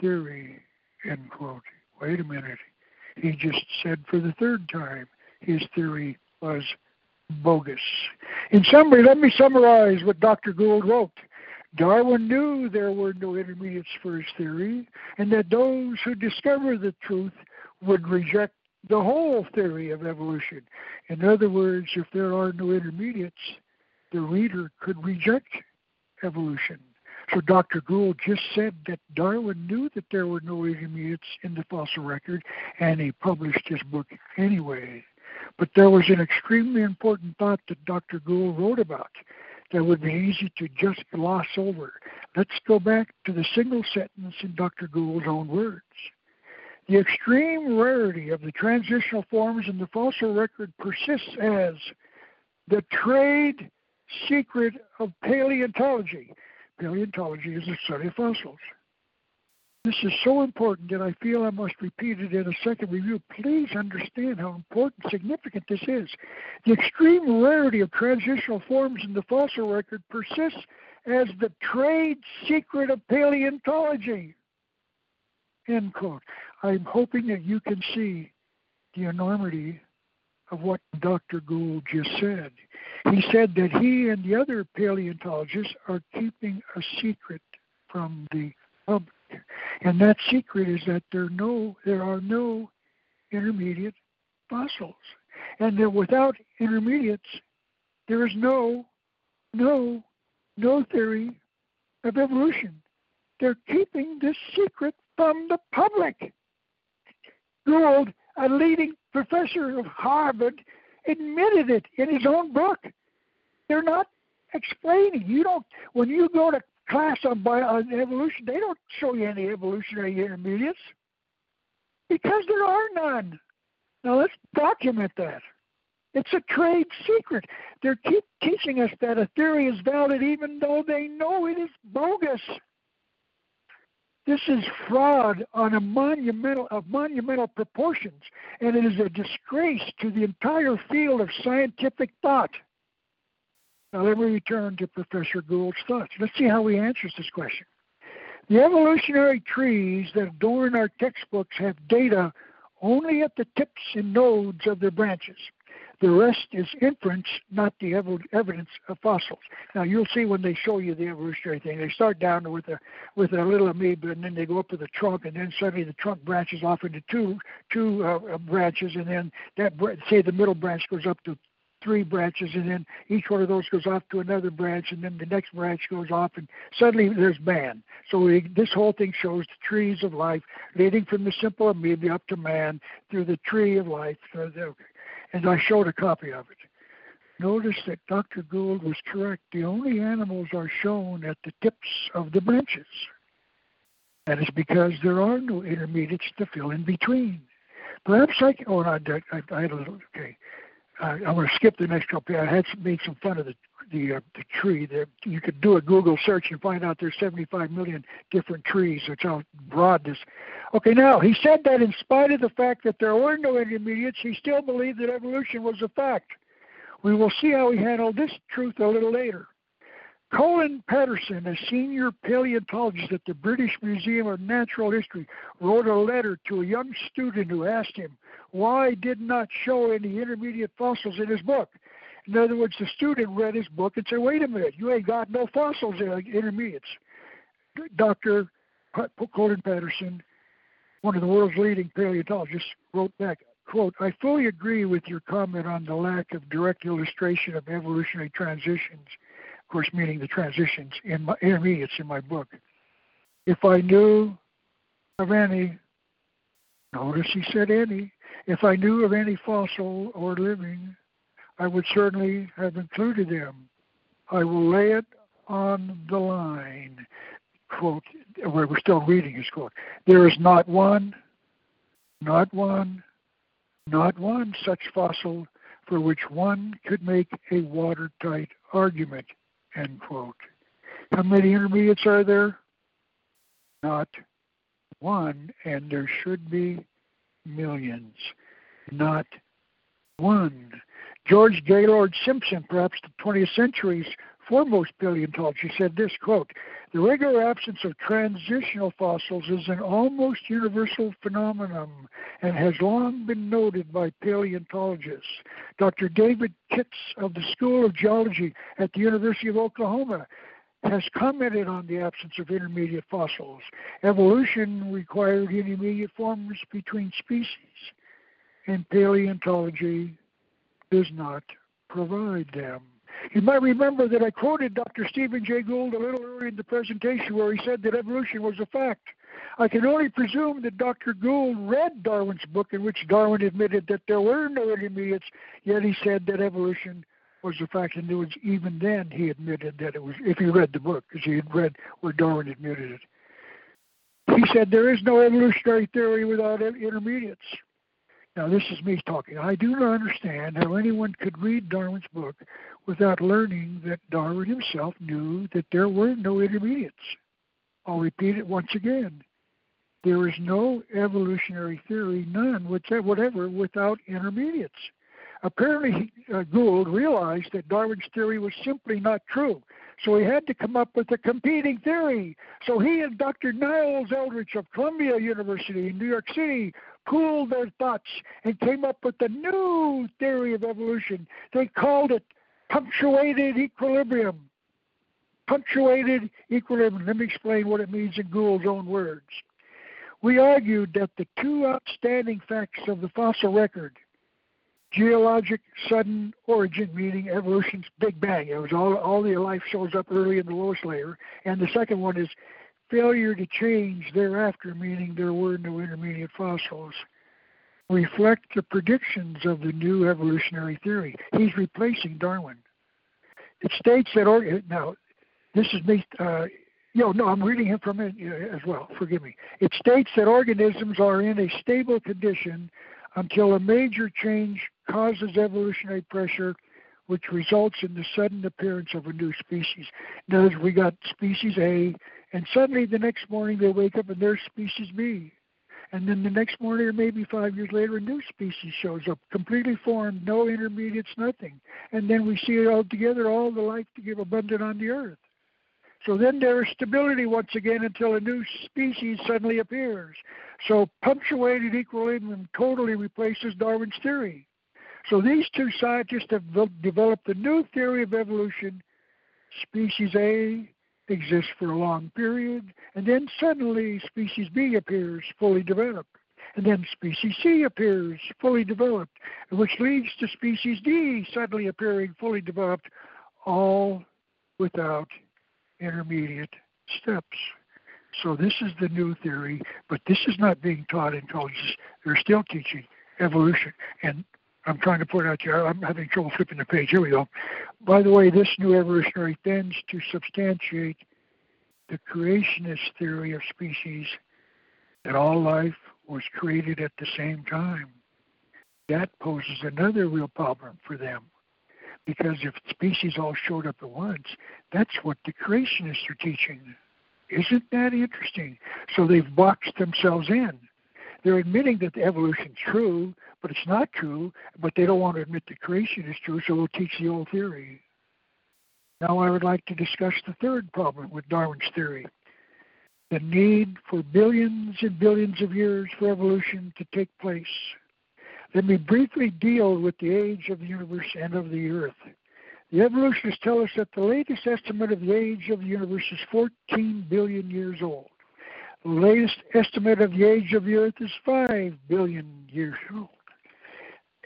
theory, end quote. Wait a minute. He just said for the third time his theory was bogus. In summary, let me summarize what Doctor Gould wrote. Darwin knew there were no intermediates for his theory, and that those who discover the truth would reject the whole theory of evolution. In other words, if there are no intermediates, the reader could reject evolution. So Doctor Gould just said that Darwin knew that there were no intermediates in the fossil record, and he published his book anyway. But there was an extremely important thought that Doctor Gould wrote about that would be easy to just gloss over. Let's go back to the single sentence in Doctor Gould's own words. The extreme rarity of the transitional forms in the fossil record persists as the trade secret of paleontology. Paleontology is the study of fossils. This is so important that I feel I must repeat it in a second review. Please understand how important, significant this is. The extreme rarity of transitional forms in the fossil record persists as the trade secret of paleontology. End quote. I'm hoping that you can see the enormity of what Doctor Gould just said. He said that he and the other paleontologists are keeping a secret from the public. And that secret is that there are no, there are no intermediate fossils. And that without intermediates, there is no, no, no theory of evolution. They're keeping this secret from the public. Gould, a leading professor of Harvard, admitted it in his own book. They're not explaining. You don't, when you go to class on, bio, on evolution, they don't show you any evolutionary intermediates because there are none. Now let's document that. It's a trade secret. They keep teaching us that a theory is valid even though they know it is bogus. This is fraud on a monumental, of monumental proportions, and it is a disgrace to the entire field of scientific thought. Now let me return to Professor Gould's thoughts. Let's see how he answers this question. The evolutionary trees that adorn our textbooks have data only at the tips and nodes of their branches. The rest is inference, not the ev- evidence of fossils. Now, you'll see when they show you the evolutionary thing. They start down with a with a little amoeba, and then they go up to the trunk, and then suddenly the trunk branches off into two two uh, branches, and then that say the middle branch goes up to three branches, and then each one of those goes off to another branch, and then the next branch goes off, and suddenly there's man. So we, this whole thing shows the trees of life, leading from the simple amoeba up to man, through the tree of life, through the... And I showed a copy of it. notice that Doctor Gould was correct. The only animals are shown at the tips of the branches. That is because there are no intermediates to fill in between. Perhaps I can, oh, no, I, I, I had a little, okay. Uh, I'm going to skip the next couple. I had some, made some fun of the the, uh, the tree. There, you could do a Google search and find out there's seventy-five million different trees, which I'll broad this. Okay, now, he said that in spite of the fact that there were no intermediates, he still believed that evolution was a fact. We will see how he handled this truth a little later. Colin Patterson, a senior paleontologist at the British Museum of Natural History, wrote a letter to a young student who asked him why he did not show any intermediate fossils in his book. In other words, the student read his book and said, wait a minute, you ain't got no fossils in intermediates. Doctor Colin Patterson, one of the world's leading paleontologists, wrote back, quote, I fully agree with your comment on the lack of direct illustration of evolutionary transitions. Of course, meaning the transitions in my intermediates in my book. If I knew of any, notice he said any, if I knew of any fossil or living, I would certainly have included them. I will lay it on the line. Quote, we're still reading his quote. There is not one, not one, not one such fossil for which one could make a watertight argument. End quote. How many intermediates are there? Not one, and there should be millions. Not one. George Gaylord Simpson, perhaps the twentieth century's foremost paleontologist, said this, quote, the regular absence of transitional fossils is an almost universal phenomenon and has long been noted by paleontologists. Doctor David Kitts of the School of Geology at the University of Oklahoma has commented on the absence of intermediate fossils. Evolution required intermediate forms between species, and paleontology does not provide them. You might remember that I quoted Doctor Stephen Jay Gould a little earlier in the presentation where he said that evolution was a fact. I can only presume that Doctor Gould read Darwin's book in which Darwin admitted that there were no intermediates, yet he said that evolution was a fact. And even then he admitted that it was, if he read the book, because he had read where Darwin admitted it. He said there is no evolutionary theory without intermediates. Now, this is me talking. I do not understand how anyone could read Darwin's book without learning that Darwin himself knew that there were no intermediates. I'll repeat it once again. There is no evolutionary theory, none, whatever, without intermediates. Apparently, uh, Gould realized that Darwin's theory was simply not true, so he had to come up with a competing theory. So he and Doctor Niles Eldridge of Columbia University in New York City pooled their thoughts and came up with a new theory of evolution. They called it punctuated equilibrium. Punctuated equilibrium. Let me explain what it means in Gould's own words. We argued that the two outstanding facts of the fossil record, geologic sudden origin, meaning evolution's Big Bang. It was all, all the life shows up early in the lowest layer. And the second one is failure to change thereafter, meaning there were no intermediate fossils, reflect the predictions of the new evolutionary theory. He's replacing Darwin. It states that, or, now, this is me, uh, no, no, I'm reading him from it as well, forgive me. It states that organisms are in a stable condition until a major change causes evolutionary pressure, which results in the sudden appearance of a new species. In other words, we got species A, and suddenly the next morning they wake up and there's species B. And then the next morning or maybe five years later, a new species shows up, completely formed, no intermediates, nothing. And then we see it all together, all the life to give abundant on the earth. So then there is stability once again until a new species suddenly appears. So punctuated equilibrium totally replaces Darwin's theory. So these two scientists have developed a new theory of evolution. Species A exists for a long period, and then suddenly species B appears fully developed. And then species C appears fully developed, which leads to species D suddenly appearing fully developed, all without intermediate steps. So this is the new theory, but this is not being taught in colleges. They're still teaching evolution, and I'm trying to point out here, I'm having trouble flipping the page. Here we go. By the way, this new evolutionary tends to substantiate the creationist theory of species, that all life was created at the same time. That poses another real problem for them, because if species all showed up at once, that's what the creationists are teaching. Isn't that interesting? So they've boxed themselves in. They're admitting that the evolution's true, but it's not true, but they don't want to admit the creation is true, so we'll teach the old theory. Now I would like to discuss the third problem with Darwin's theory, the need for billions and billions of years for evolution to take place. Let me briefly deal with the age of the universe and of the earth. The evolutionists tell us that the latest estimate of the age of the universe is fourteen billion years old. The latest estimate of the age of the earth is five billion years old.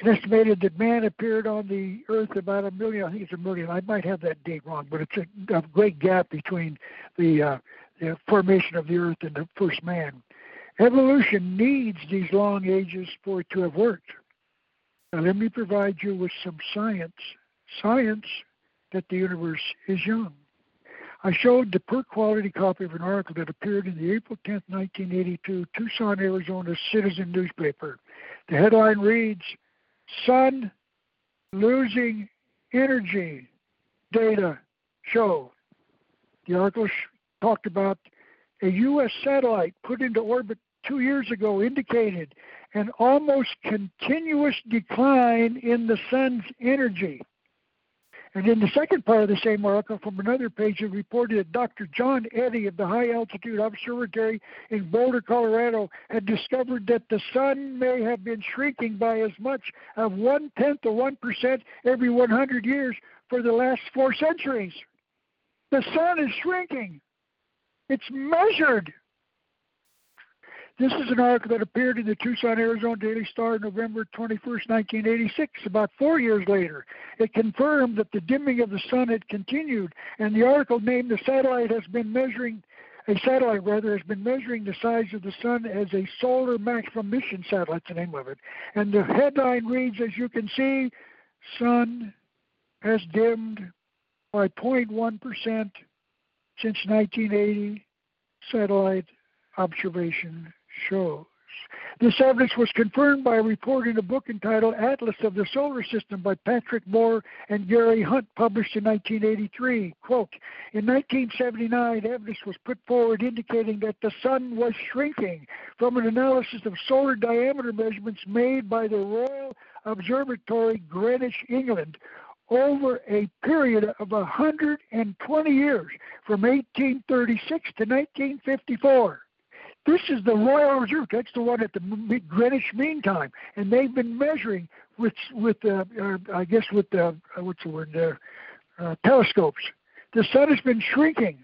It estimated that man appeared on the earth about a million, I think it's a million, I might have that date wrong, but it's a, a great gap between the, uh, the formation of the earth and the first man. Evolution needs these long ages for it to have worked. Now let me provide you with some science, science that the universe is young. I showed the poor quality copy of an article that appeared in the April tenth, nineteen eighty-two, Tucson, Arizona Citizen newspaper. The headline reads, Sun Losing Energy Data Show. The article talked about a U S satellite put into orbit two years ago indicated an almost continuous decline in the sun's energy. And in the second part of the same article from another page, it reported that Doctor John Eddy of the High Altitude Observatory in Boulder, Colorado, had discovered that the sun may have been shrinking by as much as one-tenth of one percent every one hundred years for the last four centuries. The sun is shrinking. It's measured. This is an article that appeared in the Tucson, Arizona Daily Star November twenty-first, nineteen eighty-six, about four years later. It confirmed that the dimming of the sun had continued, and the article named the satellite has been measuring, a satellite rather, has been measuring the size of the sun as a solar maximum mission satellite, that's the name of it. And the headline reads, as you can see, sun has dimmed by zero point one percent since nineteen eighty, satellite observation shows. This evidence was confirmed by a report in a book entitled Atlas of the Solar System by Patrick Moore and Gary Hunt, published in nineteen eighty-three. Quote, in nineteen seventy-nine, evidence was put forward indicating that the sun was shrinking from an analysis of solar diameter measurements made by the Royal Observatory, Greenwich, England, over a period of one hundred twenty years from eighteen thirty-six to nineteen fifty-four. This is the Royal Observatory. That's the one at the Greenwich Mean Time, and they've been measuring with with uh, uh, I guess with uh, what's the word uh, uh, telescopes. The sun has been shrinking.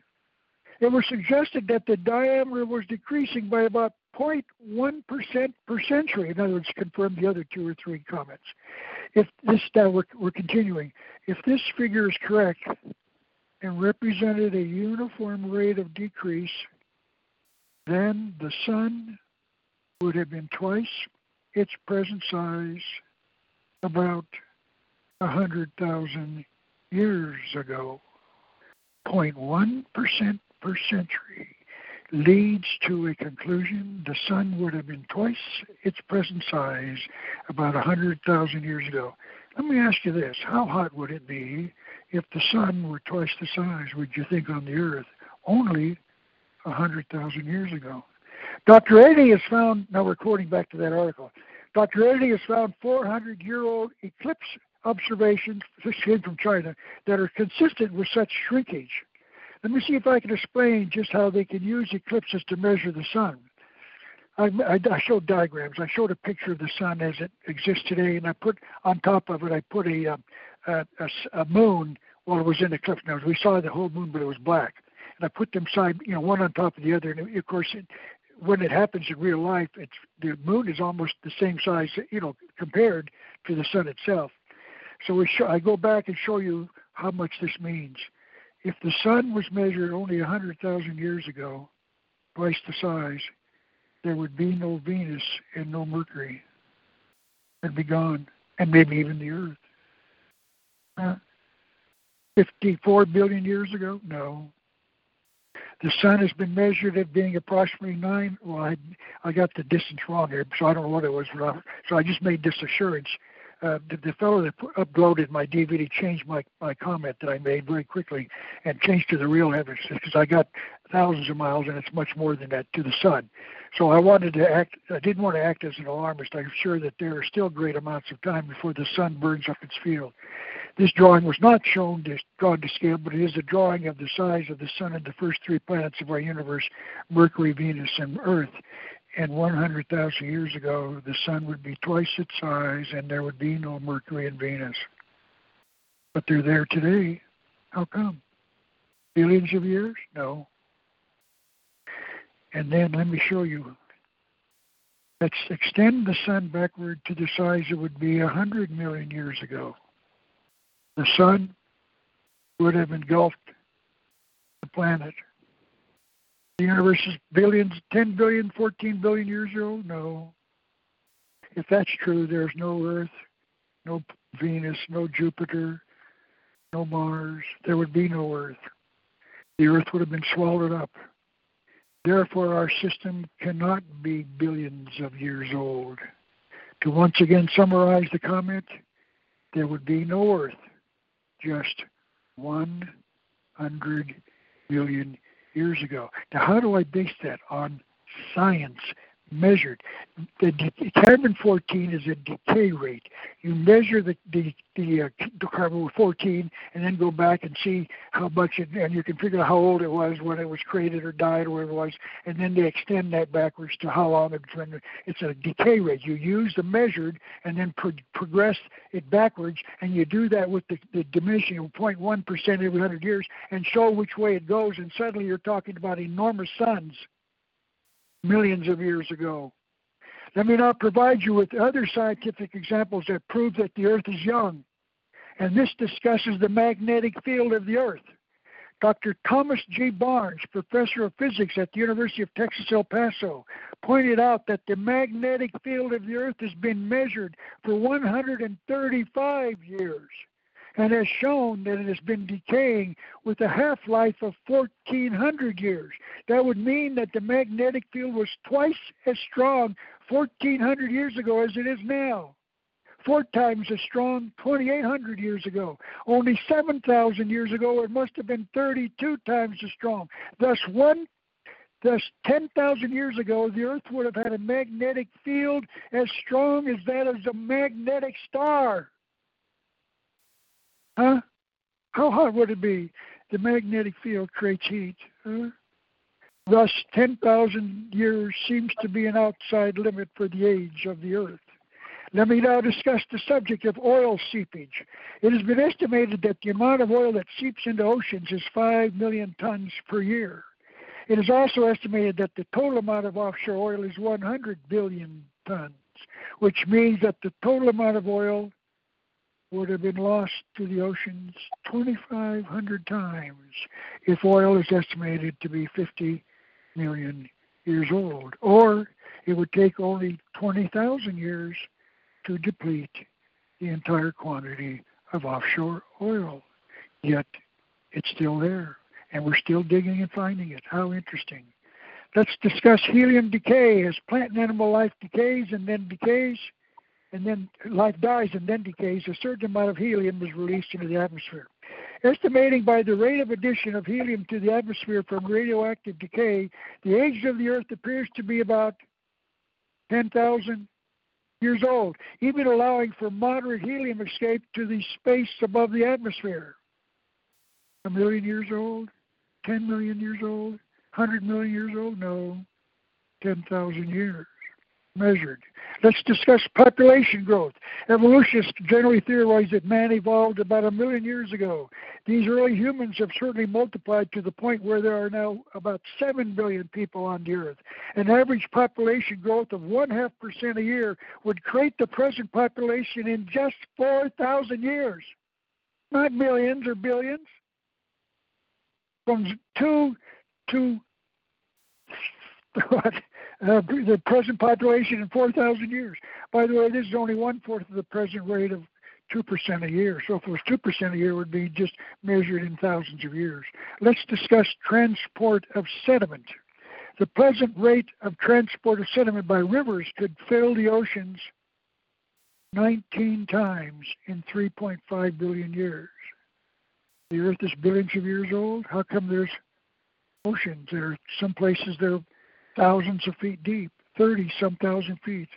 It was suggested that the diameter was decreasing by about zero point one percent per century. In other words, confirmed the other two or three comments. If this uh, we're, we're continuing, if this figure is correct and represented a uniform rate of decrease, then the sun would have been twice its present size about one hundred thousand years ago. zero point one percent per century leads to a conclusion the sun would have been twice its present size about one hundred thousand years ago. Let me ask you this. How hot would it be if the sun were twice the size, would you think, on the earth? Only one hundred thousand years ago. Doctor Eddy has found, now we're quoting back to that article, Doctor Eddy has found four hundred year old eclipse observations, this came from China, that are consistent with such shrinkage. Let me see if I can explain just how they can use eclipses to measure the sun. I, I, I showed diagrams. I showed a picture of the sun as it exists today, and I put on top of it, I put a, um, a, a, a moon while it was in eclipse. Now, we saw the whole moon, but it was black. I put them side, you know, one on top of the other. And of course, it, when it happens in real life, it's, the moon is almost the same size, you know, compared to the sun itself. So we sh- I go back and show you how much this means. If the sun was measured only one hundred thousand years ago, twice the size, there would be no Venus and no Mercury. It'd be gone. and maybe even the Earth. Uh, fifty-four billion years ago? No. The sun has been measured at being approximately nine. Well, I, I got the distance wrong here, so I don't know what it was. So I just made this assurance. Uh, the, the fellow that uploaded my D V D changed my, my comment that I made very quickly and changed to the real evidence, because I got thousands of miles, and it's much more than that, to the sun. So I wanted to act. I didn't want to act as an alarmist. I'm sure that there are still great amounts of time before the sun burns up its field. This drawing was not shown to, drawn to scale, but it is a drawing of the size of the sun and the first three planets of our universe, Mercury, Venus, and Earth. And one hundred thousand years ago, the sun would be twice its size, and there would be no Mercury and Venus. But they're there today. How come? Billions of years? No. And then let me show you. Let's extend the sun backward to the size it would be one hundred million years ago. The sun would have engulfed the planet. The universe is billions, ten billion, fourteen billion years old? No. If that's true, there's no Earth, no Venus, no Jupiter, no Mars. There would be no Earth. The Earth would have been swallowed up. Therefore, our system cannot be billions of years old. To once again summarize the comment, there would be no Earth, just one hundred million years ago. Now, how do I base that on science measured? The carbon fourteen is a decay rate. You measure the the, the, uh, the carbon fourteen and then go back and see how much it, and you can figure out how old it was when it was created or died or whatever it was, and then they extend that backwards to how long it's been. It's a decay rate. You use the measured and then pro- progress it backwards, and you do that with the, the diminishing of zero point one percent every one hundred years and show which way it goes, and suddenly you're talking about enormous suns millions of years ago. Let me now provide you with other scientific examples that prove that the Earth is young. And this discusses the magnetic field of the Earth. Doctor Thomas G. Barnes, professor of physics at the University of Texas, El Paso, pointed out that the magnetic field of the Earth has been measured for one hundred thirty-five years and has shown that it has been decaying with a half-life of fourteen hundred years. That would mean that the magnetic field was twice as strong fourteen hundred years ago as it is now, four times as strong twenty-eight hundred years ago. Only seven thousand years ago, it must have been thirty-two times as strong. Thus, one, thus ten thousand years ago, the Earth would have had a magnetic field as strong as that of a magnetic star. Huh? How hot would it be? The magnetic field creates heat. Huh? Thus, ten thousand years seems to be an outside limit for the age of the Earth. Let me now discuss the subject of oil seepage. It has been estimated that the amount of oil that seeps into oceans is five million tons per year. It is also estimated that the total amount of offshore oil is one hundred billion tons, which means that the total amount of oil would have been lost to the oceans twenty-five hundred times if oil is estimated to be fifty million years old, or it would take only twenty thousand years to deplete the entire quantity of offshore oil. Yet it's still there, and we're still digging and finding it. How interesting. Let's discuss helium decay. As plant and animal life decays and then decays, and then life dies and then decays, a certain amount of helium is released into the atmosphere. Estimating by the rate of addition of helium to the atmosphere from radioactive decay, the age of the Earth appears to be about ten thousand years old, even allowing for moderate helium escape to the space above the atmosphere. A million years old? ten million years old? one hundred million years old? No, ten thousand years measured. Let's discuss population growth. Evolutionists generally theorize that man evolved about a million years ago. These early humans have certainly multiplied to the point where there are now about seven billion people on the Earth. An average population growth of one half percent a year would create the present population in just four thousand years. Not millions or billions. From two to what? uh, the present population in four thousand years. By the way, this is only one-fourth of the present rate of two percent a year. So if it was two percent a year, it would be just measured in thousands of years. Let's discuss transport of sediment. The present rate of transport of sediment by rivers could fill the oceans nineteen times in three point five billion years. The Earth is billions of years old. How come there's oceans? There are some places they're thousands of feet deep, thirty-some thousand feet.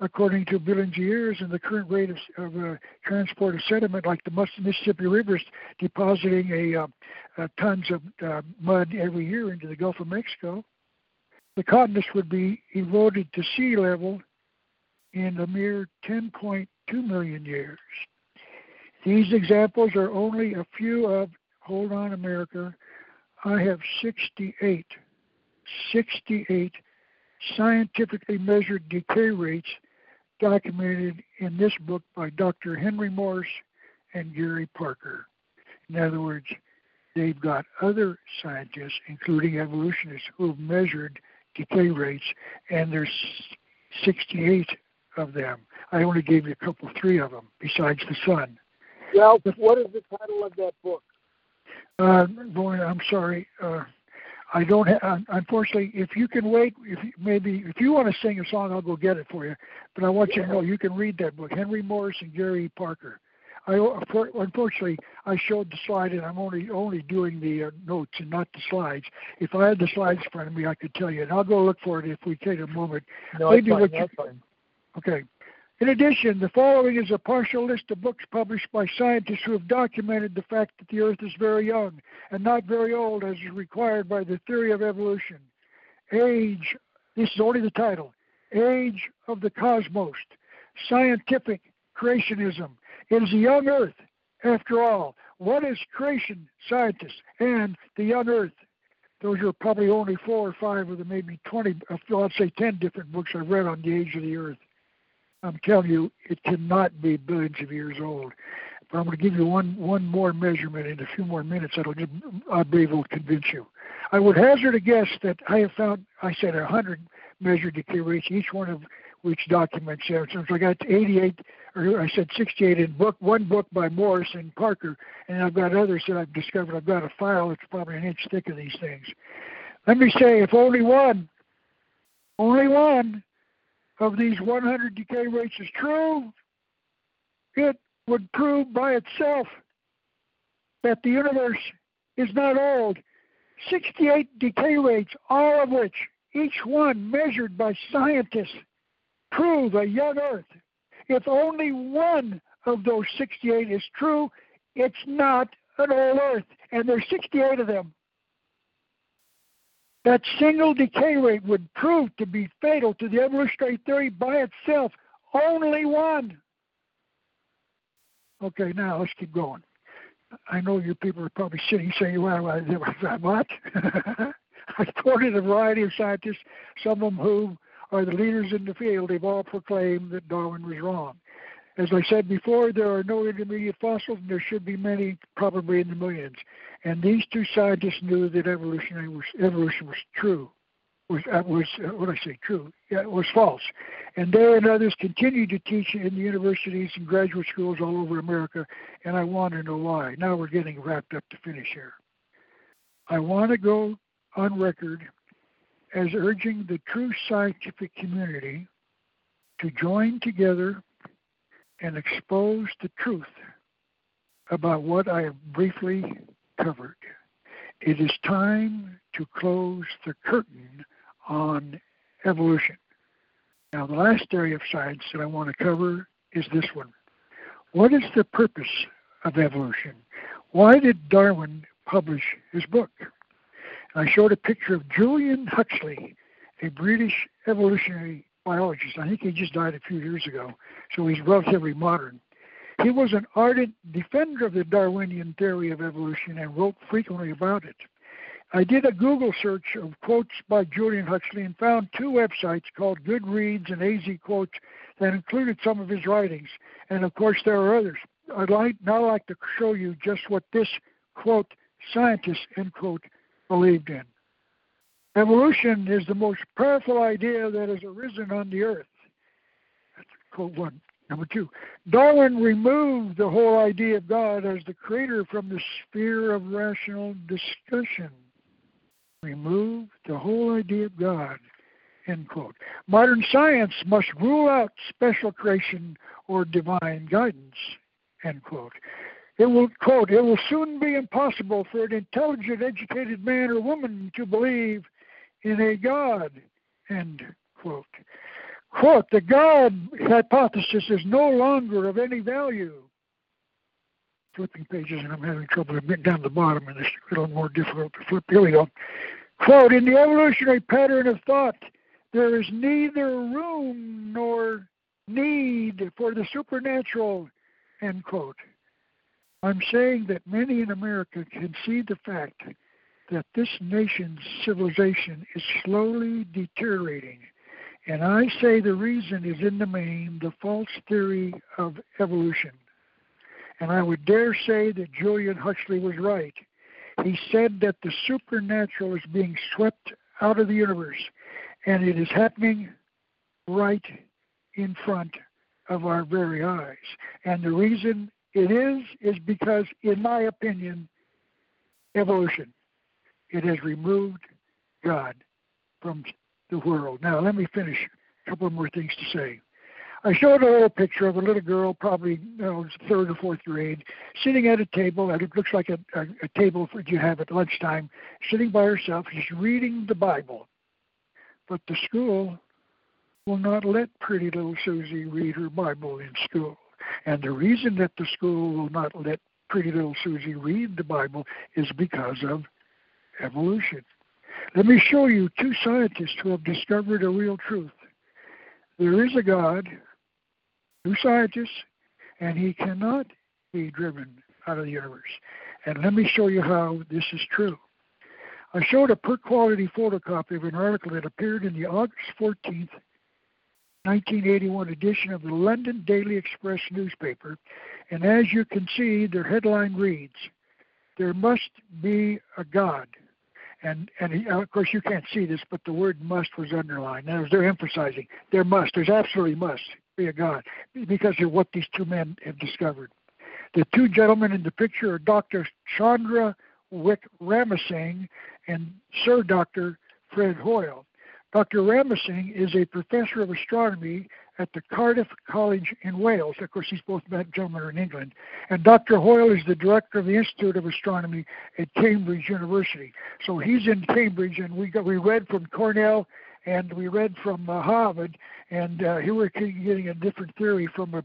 According to billions of years, and the current rate of, of uh, transport of sediment, like the Mississippi River is depositing a, uh, uh, tons of uh, mud every year into the Gulf of Mexico, the continents would be eroded to sea level in a mere ten point two million years. These examples are only a few of, hold on, America, I have sixty-eight, sixty-eight scientifically measured decay rates documented in this book by Doctor Henry Morris and Gary Parker. In other words, they've got other scientists, including evolutionists, who have measured decay rates, and there's sixty-eight of them. I only gave you a couple, three of them, besides the sun. Well, what is the title of that book? Uh, boy, I'm sorry. Uh, I don't have, unfortunately, if you can wait, if you, maybe if you want to sing a song, I'll go get it for you. But I want yeah. you to know you can read that book, Henry Morris and Gary Parker. I, unfortunately, I showed the slide, and I'm only only doing the uh, notes and not the slides. If I had the slides in front of me, I could tell you, and I'll go look for it if we take a moment. No, maybe that's fine, that's fine. Okay. In addition, the following is a partial list of books published by scientists who have documented the fact that the Earth is very young and not very old, as is required by the theory of evolution. Age, this is only the title, Age of the Cosmos, Scientific Creationism. It is a young Earth, after all. What is creation, scientists, and the young Earth? Those are probably only four or five of the maybe twenty, I'd say ten different books I've read on the age of the Earth. I'm telling you, it cannot be billions of years old. But I'm going to give you one, one more measurement in a few more minutes that'll give, I believe will convince you. I would hazard a guess that I have found, I said one hundred measured decay rates, each one of which documents there. So I got eighty-eight, or I said sixty-eight in book, one book by Morris and Parker, and I've got others that I've discovered. I've got a file that's probably an inch thick of these things. Let me say, if only one, only one, of these one hundred decay rates is true, it would prove by itself that the universe is not old. sixty-eight decay rates, all of which, each one measured by scientists, prove a young Earth. If only one of those sixty-eight is true, it's not an old Earth, and there's sixty-eight of them. That single decay rate would prove to be fatal to the evolutionary theory by itself. Only one. Okay, now let's keep going. I know you people are probably sitting saying, well, what? I quoted a variety of scientists, some of them who are the leaders in the field. They've all proclaimed that Darwin was wrong. As I said before, there are no intermediate fossils, and there should be many, probably in the millions. And these two scientists knew that evolution was, evolution was true, was, was what I say, true, yeah, it was false. And they and others continue to teach in the universities and graduate schools all over America, and I want to know why. Now we're getting wrapped up to finish here. I want to go on record as urging the true scientific community to join together and expose the truth about what I have briefly covered. It is time to close the curtain on evolution. Now, the last area of science that I want to cover is this one. What is the purpose of evolution? Why did Darwin publish his book? I showed a picture of Julian Huxley, a British evolutionary biologist. I think he just died a few years ago, so he's relatively modern. He was an ardent defender of the Darwinian theory of evolution and wrote frequently about it. I did a Google search of quotes by Julian Huxley and found two websites called Goodreads and A Z Quotes that included some of his writings, and of course there are others. I'd like, now like to show you just what this, quote, scientist, end quote, believed in. Evolution is the most powerful idea that has arisen on the earth. That's a quote one. Number two, Darwin removed the whole idea of God as the creator from the sphere of rational discussion. Remove the whole idea of God, end quote. Modern science must rule out special creation or divine guidance, end quote. It will, quote, it will soon be impossible for an intelligent, educated man or woman to believe in a God, end quote. Quote, the God hypothesis is no longer of any value. Flipping pages, and I'm having trouble. I've been down to the bottom, and it's a little more difficult to flip. Here we go. Quote, in the evolutionary pattern of thought, there is neither room nor need for the supernatural, end quote. I'm saying that many in America can see the fact that this nation's civilization is slowly deteriorating. And I say the reason is in the main the false theory of evolution. And I would dare say that Julian Huxley was right. He said that the supernatural is being swept out of the universe, and it is happening right in front of our very eyes. And the reason it is is because, in my opinion, evolution, it has removed God from the world. Now, let me finish a couple more things to say. I showed a little picture of a little girl, probably you know, third or fourth grade, sitting at a table, and it looks like a, a, a table that you have at lunchtime, sitting by herself, just reading the Bible. But the school will not let pretty little Susie read her Bible in school. And the reason that the school will not let pretty little Susie read the Bible is because of evolution. Let me show you two scientists who have discovered a real truth. There is a God, two scientists, and he cannot be driven out of the universe. And let me show you how this is true. I showed a per quality photocopy of an article that appeared in the August fourteenth, nineteen eighty-one edition of the London Daily Express newspaper. And as you can see, their headline reads, "There must be a God." And, and of course, you can't see this, but the word must was underlined. Now, they're emphasizing there must, there's absolutely must be a God because of what these two men have discovered. The two gentlemen in the picture are Doctor Chandra Wickramasinghe and Sir Doctor Fred Hoyle. Doctor Ramasinghe is a professor of astronomy at the Cardiff College in Wales. Of course, these both gentlemen are in England. And Doctor Hoyle is the director of the Institute of Astronomy at Cambridge University. So he's in Cambridge, and we got, we read from Cornell, and we read from uh, Harvard, and uh, here we're getting a different theory from an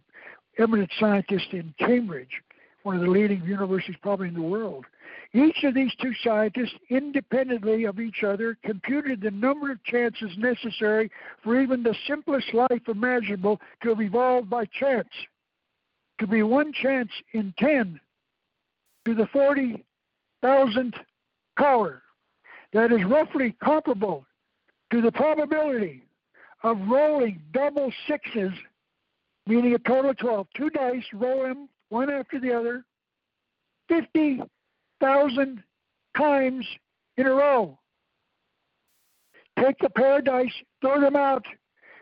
eminent scientist in Cambridge, one of the leading universities probably in the world. Each of these two scientists, independently of each other, computed the number of chances necessary for even the simplest life imaginable to have evolved by chance, to be one chance in ten to the forty thousandth power. That is roughly comparable to the probability of rolling double sixes, meaning a total of twelve. Two dice, roll them one after the other, fifty thousand times in a row. Take the pair of dice, throw them out,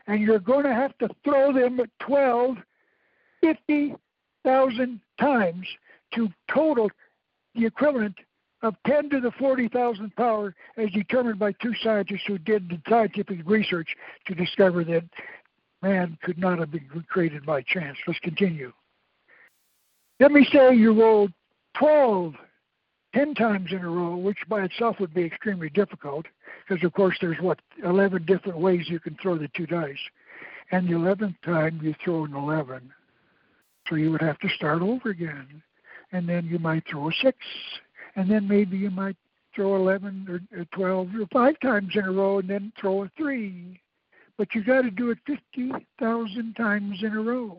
and you're going to have to throw them at twelve, fifty thousand times to total the equivalent of ten to the forty thousandth power as determined by two scientists who did the scientific research to discover that man could not have been created by chance. Let's continue. Let me say you rolled twelve, ten times in a row, which by itself would be extremely difficult because, of course, there's, what, eleven different ways you can throw the two dice. And the eleventh time, you throw an eleven. So you would have to start over again. And then you might throw a six. And then maybe you might throw eleven or twelve or five times in a row and then throw a three. But you got to do it fifty thousand times in a row.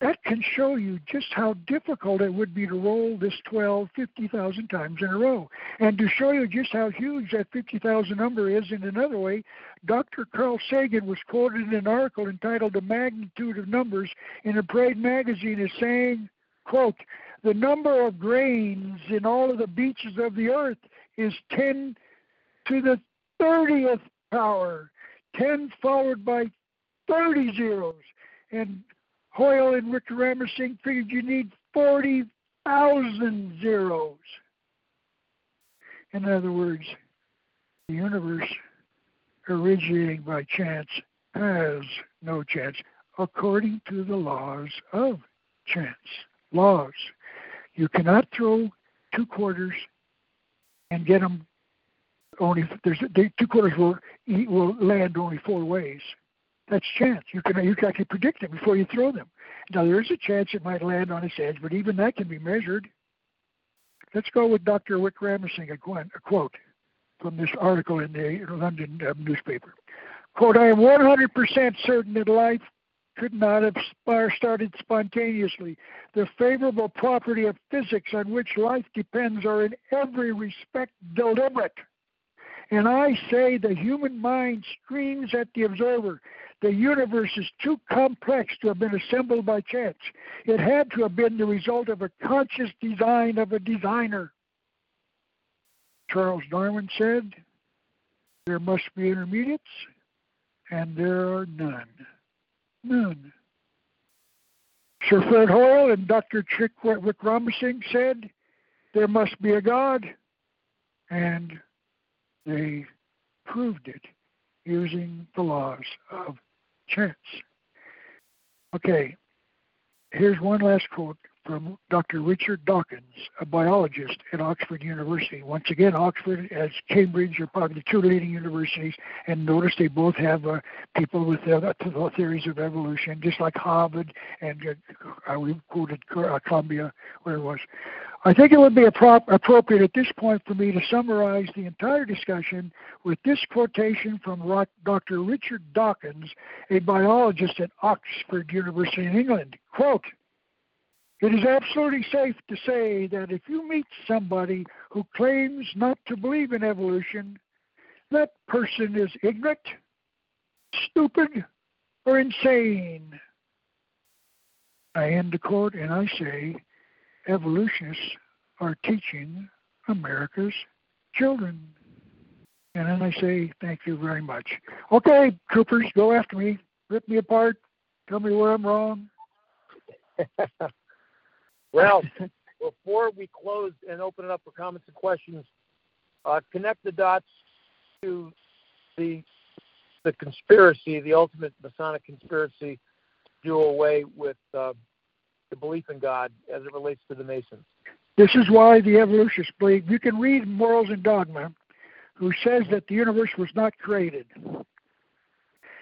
That can show you just how difficult it would be to roll this twelve, fifty thousand times in a row. And to show you just how huge that fifty thousand number is in another way, Doctor Carl Sagan was quoted in an article entitled "The Magnitude of Numbers" in a Parade magazine as saying, quote, "The number of grains in all of the beaches of the earth is ten to the thirtieth power, ten followed by thirty zeros. And Hoyle and Wickramasinghe figured you need forty thousand zeros. In other words, the universe originating by chance has no chance, according to the laws of chance. Laws. You cannot throw two quarters and get them only, there's, the two quarters will, will land only four ways. That's chance. You can you can predict it before you throw them. Now, there is a chance it might land on its edge, but even that can be measured. Let's go with Doctor Wickramasinghe, a quote from this article in the London uh, newspaper. Quote, I am one hundred percent certain that life could not have started spontaneously. The favorable property of physics on which life depends are in every respect deliberate. And I say the human mind screams at the observer. The universe is too complex to have been assembled by chance. It had to have been the result of a conscious design of a designer. Charles Darwin said, there must be intermediates, and there are none. None. Sir Fred Hoyle and Doctor Wickramasinghe said, there must be a God, and they proved it using the laws of chance. Okay, here's one last quote from Doctor Richard Dawkins, a biologist at Oxford University. Once again, Oxford, as Cambridge, are probably the two leading universities, and notice they both have uh, people with uh, theories of evolution, just like Harvard and uh, uh, we quoted uh, Columbia, where it was. I think it would be prop- appropriate at this point for me to summarize the entire discussion with this quotation from Rock- Doctor Richard Dawkins, a biologist at Oxford University in England. Quote, it is absolutely safe to say that if you meet somebody who claims not to believe in evolution, that person is ignorant, stupid, or insane. I end the quote and I say, evolutionists are teaching America's children. And then I say, thank you very much. Okay, troopers, go after me. Rip me apart. Tell me where I'm wrong. Well, before we close and open it up for comments and questions, uh, connect the dots to the the conspiracy, the ultimate Masonic conspiracy to do away with uh, the belief in God as it relates to the Masons. This is why the evolutionists believe. You can read Morals and Dogma, who says that the universe was not created.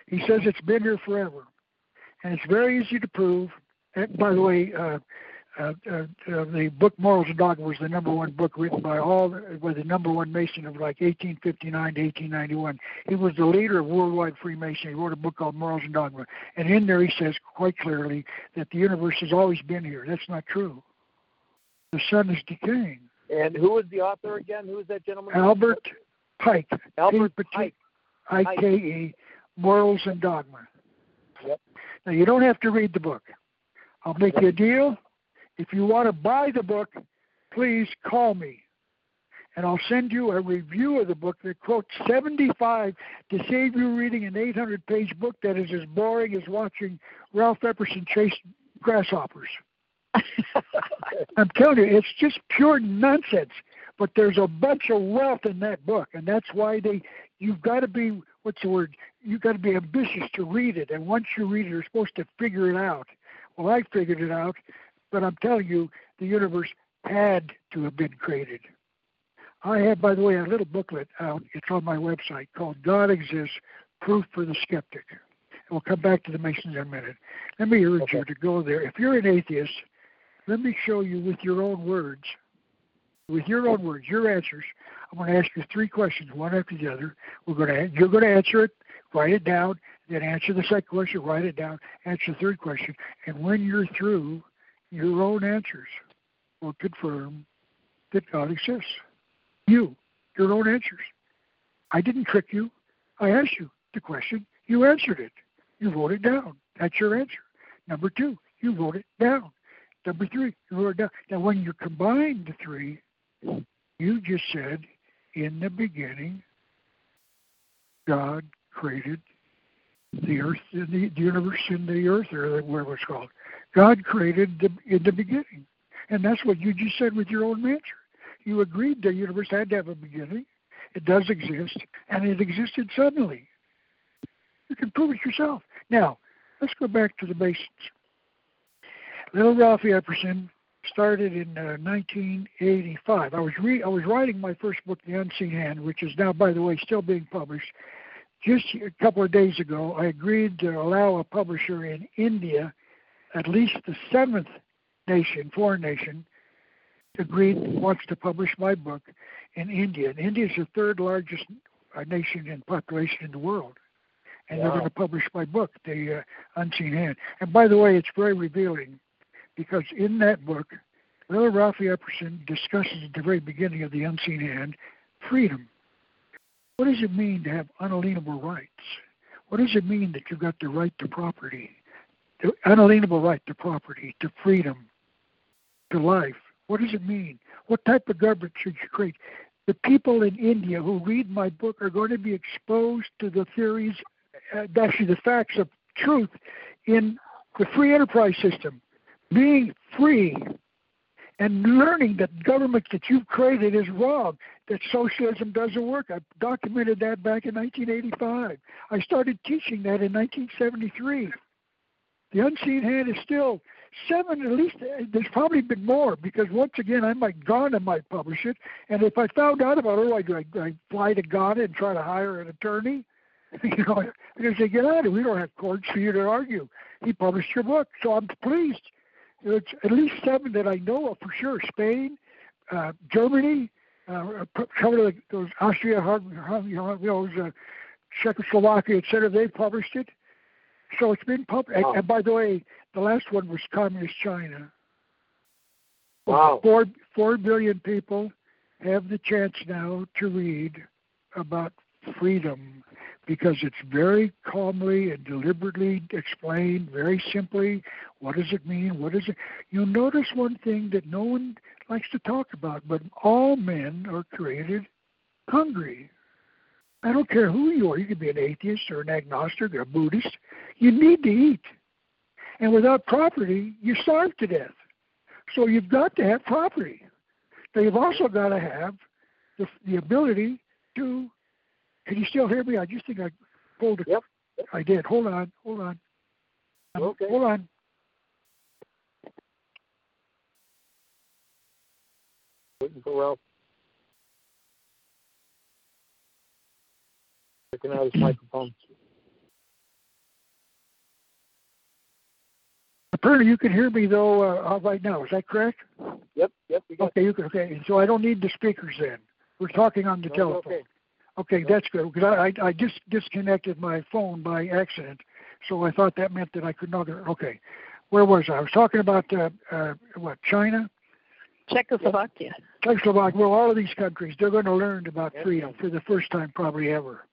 He says it's been here forever. And it's very easy to prove. And by the way, uh, uh, uh, uh, the book Morals and Dogma was the number one book written by all, by the number one Mason of like eighteen fifty-nine to eighteen ninety-one. He was the leader of worldwide Freemasonry. He wrote a book called Morals and Dogma. And in there he says quite clearly that the universe has always been here. That's not true. The sun is decaying. And who is the author again? Who is that gentleman? Albert Pike. Albert Pike. I K E, Morals and Dogma. Yep. Now, you don't have to read the book. I'll make you a deal. If you want to buy the book, please call me, and I'll send you a review of the book that quotes seventy-five to save you reading an eight hundred page book that is as boring as watching Ralph Epperson chase grasshoppers. I'm telling you, it's just pure nonsense, but there's a bunch of wealth in that book, and that's why they you've got to be, what's the word, you've got to be ambitious to read it, and once you read it, you're supposed to figure it out. Well, I figured it out, but I'm telling you, the universe had to have been created. I have, by the way, a little booklet out. It's on my website called God Exists, Proof for the Skeptic. And we'll come back to the Masons in a minute. Let me urge okay. you to go there. If you're an atheist, let me show you with your own words, with your own words, your answers. I'm going to ask you three questions, one after the other. We're going to, you're going to answer it, write it down, then answer the second question, write it down, answer the third question. And when you're through, your own answers will confirm that God exists. You, your own answers. I didn't trick you. I asked you the question. You answered it. You wrote it down. That's your answer. Number two, you wrote it down. Number three, you wrote it down. Now, when you combine the three, you just said, in the beginning, God created the earth, the universe, and the earth, or whatever it's called. God created the, in the beginning. And that's what you just said with your own mantra. You agreed the universe had to have a beginning. It does exist, and it existed suddenly. You can prove it yourself. Now, let's go back to the basics. Little Ralph Epperson started in uh, nineteen eighty-five. I was re- I was writing my first book, The Unseen Hand, which is now, by the way, still being published. Just a couple of days ago, I agreed to allow a publisher in India, at least the seventh nation, foreign nation, agreed wants to publish my book in India. And India is the third largest nation in population in the world. And wow. They're going to publish my book, The uh, Unseen Hand. And by the way, it's very revealing, because in that book, Little Ralph Epperson discusses at the very beginning of The Unseen Hand, freedom. What does it mean to have unalienable rights? What does it mean that you've got the right to property, the unalienable right to property, to freedom, to life? What does it mean? What type of government should you create? The people in India who read my book are going to be exposed to the theories, actually the facts of truth in the free enterprise system. Being free and learning that government that you've created is wrong, that socialism doesn't work. I documented that back in nineteen eighty-five. I started teaching that in nineteen seventy-three. The Unseen Hand is still seven, at least. There's probably been more, because once again, I might Ghana might publish it. And if I found out about it, I'd, I'd, I'd fly to Ghana and try to hire an attorney. You know, I'm going to say, get out of here. We don't have courts for you to argue. He published your book, so I'm pleased. It's at least seven that I know of for sure. Spain, uh, Germany, uh, some of those Austria, uh, Czechoslovakia, et cetera, they published it. So it's been published. Wow. And, and by the way, the last one was Communist China. Wow. Four, four billion people have the chance now to read about freedom, because it's very calmly and deliberately explained, very simply. What does it mean? What is it? You'll notice one thing that no one likes to talk about, but all men are created hungry. I don't care who you are. You can be an atheist or an agnostic or a Buddhist. You need to eat. And without property, you starve to death. So you've got to have property. But you've also got to have the, the ability to... Can you still hear me? I just think I pulled it. Yep. I did. Hold on. Hold on. Okay. Hold on. Waiting for Ralph. Checking out his microphone. Apparently you can hear me, though, uh, right now. Is that correct? Yep. Yep. You okay. You can, okay. So I don't need the speakers then. We're talking on the no, telephone. Okay. Okay, that's good, because I, I, I just disconnected my phone by accident, so I thought that meant that I could not. Okay, where was I? I was talking about, uh, uh, what, China? Czechoslovakia. Czechoslovakia. Well, all of these countries, they're going to learn about freedom for the first time probably ever.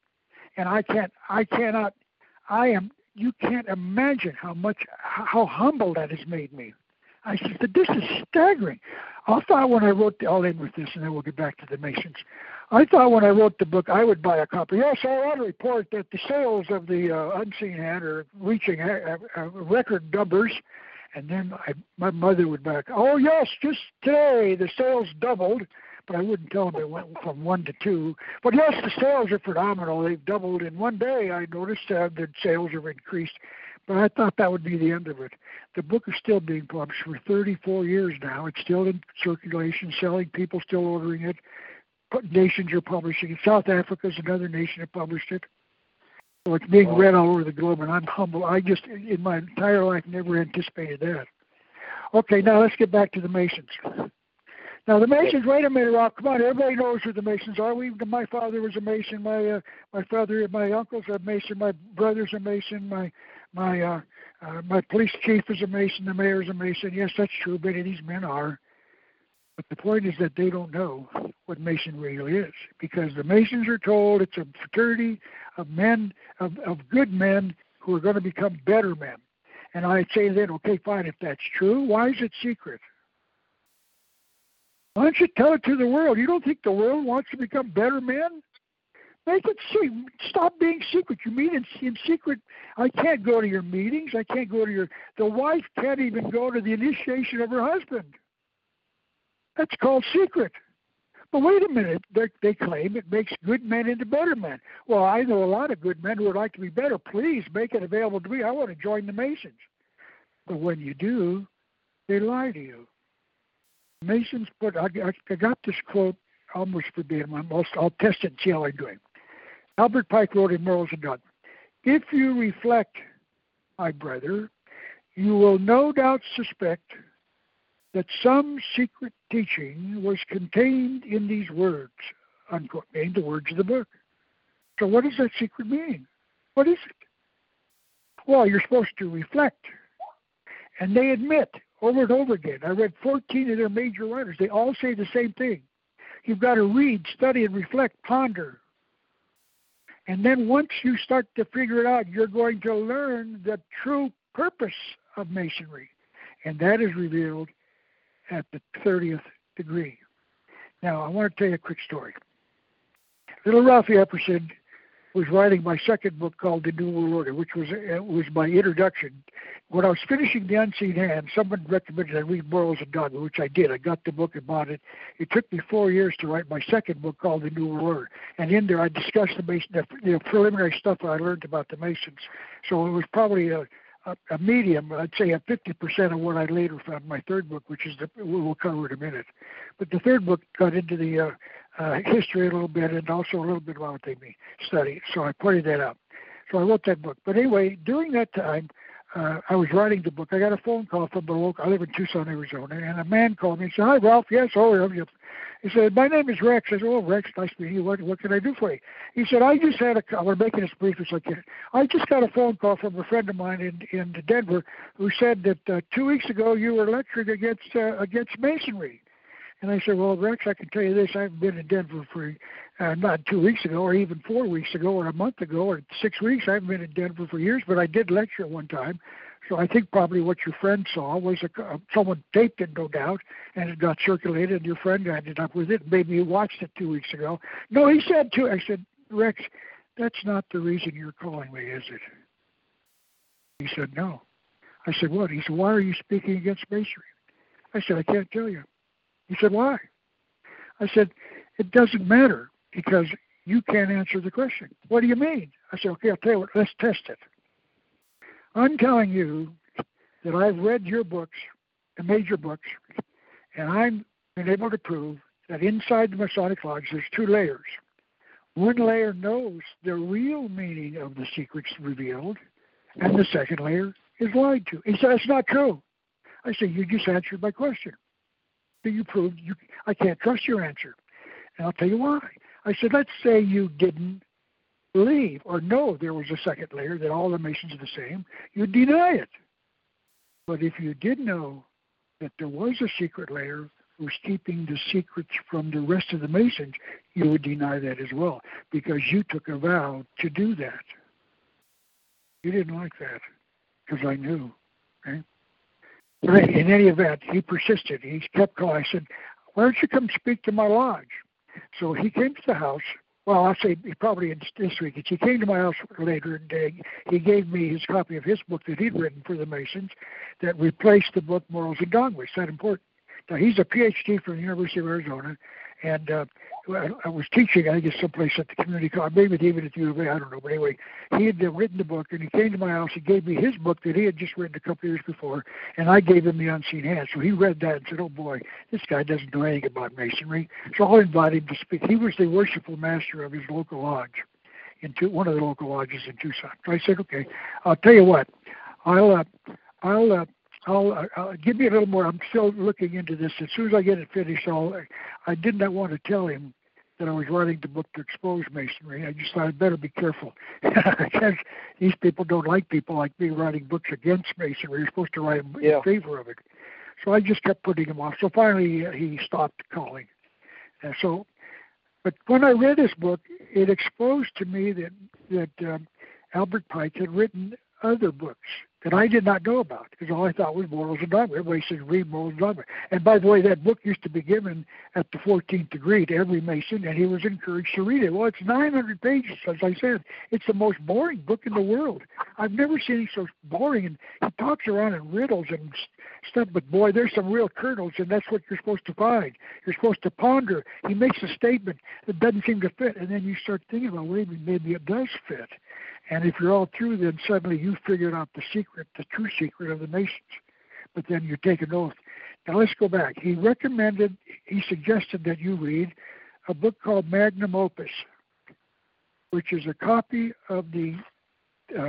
And I can't, I cannot, I am, you can't imagine how much, how humble that has made me. I said, but this is staggering. I thought when I wrote, the, I'll end with this, and then we'll get back to the Masons. I thought when I wrote the book, I would buy a copy. Yes, I ought to report that the sales of the uh, Unseen Hand are reaching uh, uh, record numbers. And then I, my mother would buy a copy. Oh, yes, just today the sales doubled. But I wouldn't tell them it went from one to two. But yes, the sales are phenomenal. They've doubled in one day. I noticed uh, that sales have increased. But I thought that would be the end of it. The book is still being published for thirty-four years now. It's still in circulation, selling, people still ordering it. Nations are publishing it. South Africa is another nation that published it. So it's being read all over the globe, and I'm humble. I just, in my entire life, never anticipated that. Okay, now let's get back to the Masons. Now, the Masons, wait a minute, Rob, come on, everybody knows who the Masons are. We, my father was a Mason, my uh, my father, my uncle's a Mason, my brother's a Mason, my my uh, uh, my police chief is a Mason, the mayor's a Mason. Yes, that's true, many of these men are. But the point is that they don't know what Masonry really is, because the Masons are told it's a fraternity of men, of, of good men who are going to become better men. And I say then, okay, fine, if that's true, why is it secret? Why don't you tell it to the world? You don't think the world wants to become better men? Make it secret. Stop being secret. You meet in, in secret. I can't go to your meetings. I can't go to your. The wife can't even go to the initiation of her husband. That's called secret. But wait a minute. They, they claim it makes good men into better men. Well, I know a lot of good men who would like to be better. Please make it available to me. I want to join the Masons. But when you do, they lie to you. Masons put. I, I, I got this quote almost verbatim. I'm most, I'll test it and see how I do it. Albert Pike wrote in Morals and Dogma, "If you reflect, my brother, you will no doubt suspect that some secret teaching was contained in these words," unquote, named the words of the book. So what does that secret mean? What is it? Well, you're supposed to reflect. And they admit over and over again, I read fourteen of their major writers, they all say the same thing. You've got to read, study, and reflect, ponder. And then once you start to figure it out, you're going to learn the true purpose of Masonry. And that is revealed at the thirtieth degree. Now, I want to tell you a quick story. Little Ralph Epperson was writing my second book called The New World Order, which was uh, was my introduction. When I was finishing The Unseen Hand, someone recommended I read Morals and Dogma, which I did. I got the book and bought it. It took me four years to write my second book called The New World Order. And in there, I discussed the, Mason, the, the preliminary stuff that I learned about the Masons. So it was probably a, a, a medium, I'd say a fifty percent of what I later found in my third book, which is the, we'll cover in a minute. But the third book got into the... Uh, Uh, history a little bit, and also a little bit about what they mean, study. So I pointed that out. So I wrote that book. But anyway, during that time, uh, I was writing the book. I got a phone call from the local, I live in Tucson, Arizona, and a man called me and said, "Hi, Ralph." "Yes, oh, I'm you." He said, "My name is Rex." I said, "Oh, Rex, nice to meet you. What, what can I do for you?" He said, I just had a, I'm going to make it as brief as I can. I just got a phone call from a friend of mine in, in Denver who said that uh, two weeks ago you were lecturing against uh, against Masonry. And I said, "Well, Rex, I can tell you this. I haven't been in Denver for uh, not two weeks ago or even four weeks ago or a month ago or six weeks. I haven't been in Denver for years, but I did lecture at one time. So I think probably what your friend saw was a, uh, someone taped it, no doubt, and it got circulated, and your friend ended up with it. Maybe you watched it two weeks ago." "No," he said, too. I said, "Rex, that's not the reason you're calling me, is it?" He said, "No." I said, "What?" He said, "Why are you speaking against Masonry?" I said, "I can't tell you." He said, "Why?" I said, "It doesn't matter because you can't answer the question." "What do you mean?" I said, "Okay, I'll tell you what, let's test it. I'm telling you that I've read your books, the major books, and I've been able to prove that inside the Masonic Lodge there's two layers. One layer knows the real meaning of the secrets revealed, and the second layer is lied to." He said, "That's not true." I said, "You just answered my question. You proved you, I can't trust your answer. And I'll tell you why." I said, "Let's say you didn't believe or know there was a second layer, that all the Masons are the same. You deny it. But if you did know that there was a secret layer who was keeping the secrets from the rest of the Masons, you would deny that as well, because you took a vow to do that. You didn't like that, because I knew, right?" But in any event, he persisted. He kept calling. I said, "Why don't you come speak to my lodge?" So he came to the house. Well, I'll say probably this week. He came to my house later in the day. He gave me his copy of his book that he'd written for the Masons that replaced the book Morals and Dogma. It's that important. Now, he's a P H D from the University of Arizona, and uh, I was teaching, I guess, someplace at the community college, maybe even at the U of A, I don't know. But anyway, he had written the book, and he came to my house and gave me his book that he had just written a couple of years before, and I gave him The Unseen Hand. So he read that and said, "Oh, boy, this guy doesn't know anything about Masonry." So I invited him to speak. He was the worshipful master of his local lodge, in two, one of the local lodges in Tucson. So I said, "Okay, I'll tell you what, I'll, uh, I'll, uh, I'll, uh, I'll give me a little more. I'm still looking into this. As soon as I get it finished, I'll, I did not want to tell him that I was writing the book to expose Masonry. I just thought I'd better be careful. Because these people don't like people like me writing books against Masonry. You're supposed to write in yeah. favor of it. So I just kept putting him off. So finally, he stopped calling. And so, but when I read his book, it exposed to me that, that um, Albert Pike had written other books that I did not know about, because all I thought was Morals and Dogma. Everybody said, read Morals and Dogma. And by the way, that book used to be given at the fourteenth degree to every Mason, and he was encouraged to read it. Well, it's nine hundred pages, as I said. It's the most boring book in the world. I've never seen it so boring. And he talks around in riddles and stuff, but boy, there's some real kernels, and that's what you're supposed to find. You're supposed to ponder. He makes a statement that doesn't seem to fit, and then you start thinking about, wait, maybe it does fit. And if you're all through, then suddenly you figured out the secret, the true secret of the Masons. But then you take an oath. Now let's go back. He recommended, he suggested that you read a book called Magnum Opus, which is a copy of the, uh,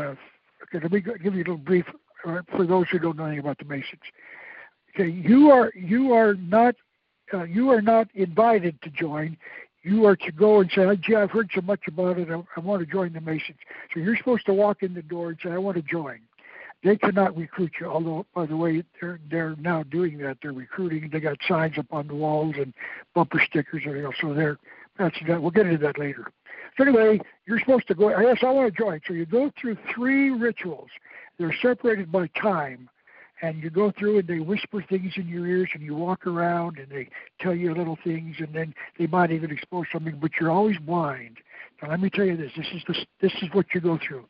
okay, let me give you a little brief uh, for those who don't know anything about the Masons. Okay, you are, you are not, uh, you are not invited to join. You are to go and say, oh, gee, I've heard so much about it, I, I want to join the Masons. So you're supposed to walk in the door and say, I want to join. They cannot recruit you, although, by the way, they're, they're now doing that. They're recruiting. They got signs up on the walls and bumper stickers and everything else. So they're, that's, that, we'll get into that later. So anyway, you're supposed to go, yes, I want to join. So you go through three rituals. They're separated by time. And you go through and they whisper things in your ears and you walk around and they tell you little things and then they might even expose something, but you're always blind. Now let me tell you this, this is this, this is what you go through.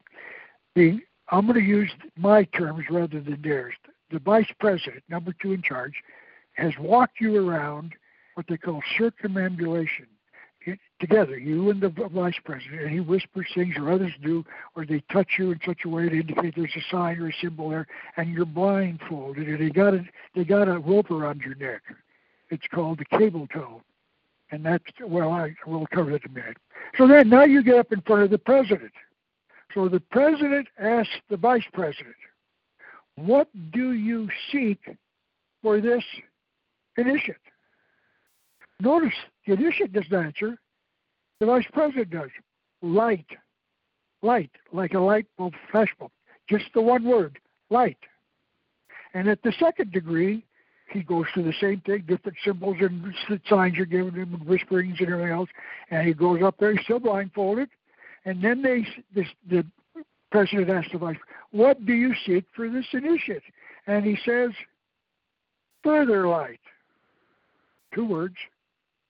The, I'm going to use my terms rather than theirs. The vice president, number two in charge, has walked you around what they call circumambulation. It, together, you and the vice president, and he whispers things or others do, or they touch you in such a way to indicate there's a sign or a symbol there, and you're blindfolded, and they got a, they got a rope around your neck. It's called the cable tow, and that's, well, I will cover that in a minute. So then now you get up in front of the president. So the president asks the vice president, what do you seek for this initiate? Notice the initiate doesn't answer. The vice president does. Light. Light. Like a light bulb, flash bulb. Just the one word. Light. And at the second degree, he goes through the same thing, different symbols and signs are given him and whisperings and everything else. And he goes up there, he's still blindfolded. And then they, this, the president asks the vice, what do you seek for this initiate? And he says, further light. Two words.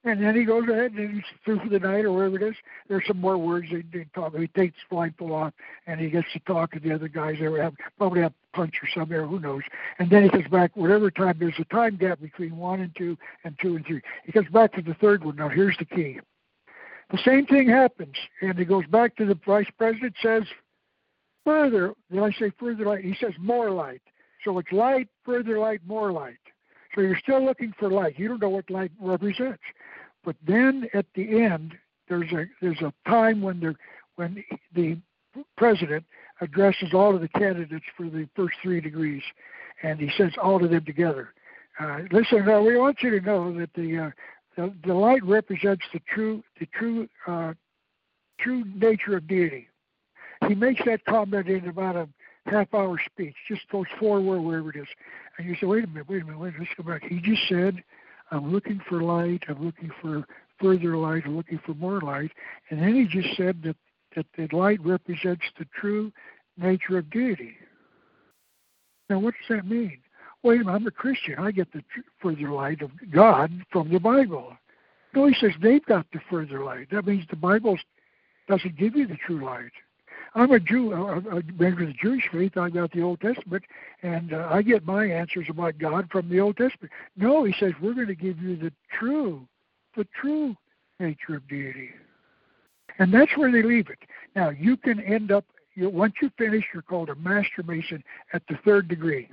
And then he goes ahead and he's through for the night or wherever it is. There's some more words they, they talk. He takes blindfold off and he gets to talk to the other guys. They have, probably have punch or something there, who knows. And then he comes back whatever time. There's a time gap between one and two and two and three. He comes back to the third one. Now, here's the key. The same thing happens. And he goes back to the vice president, says, further. Did I say further light? He says, more light. So it's light, further light, more light. So you're still looking for light. You don't know what light represents. But then at the end, there's a there's a time when the when the president addresses all of the candidates for the first three degrees, and he says all of them together. Uh, listen, now we want you to know that the uh, the, the light represents the true the true uh, true nature of deity. He makes that comment in about a half-hour speech, just goes forward wherever it is. And you say, wait a minute, wait a minute, wait, let's go back. He just said, I'm looking for light, I'm looking for further light, I'm looking for more light. And then he just said that, that the light represents the true nature of deity. Now, what does that mean? Wait a minute, I'm a Christian. I get the further light of God from the Bible. No, he says they've got the further light. That means the Bible doesn't give you the true light. I'm a Jew, a member of the Jewish faith. I've got the Old Testament, and uh, I get my answers about God from the Old Testament. No, he says, we're going to give you the true, the true nature of deity. And that's where they leave it. Now, you can end up, you, once you finish, you're called a Master Mason at the third degree.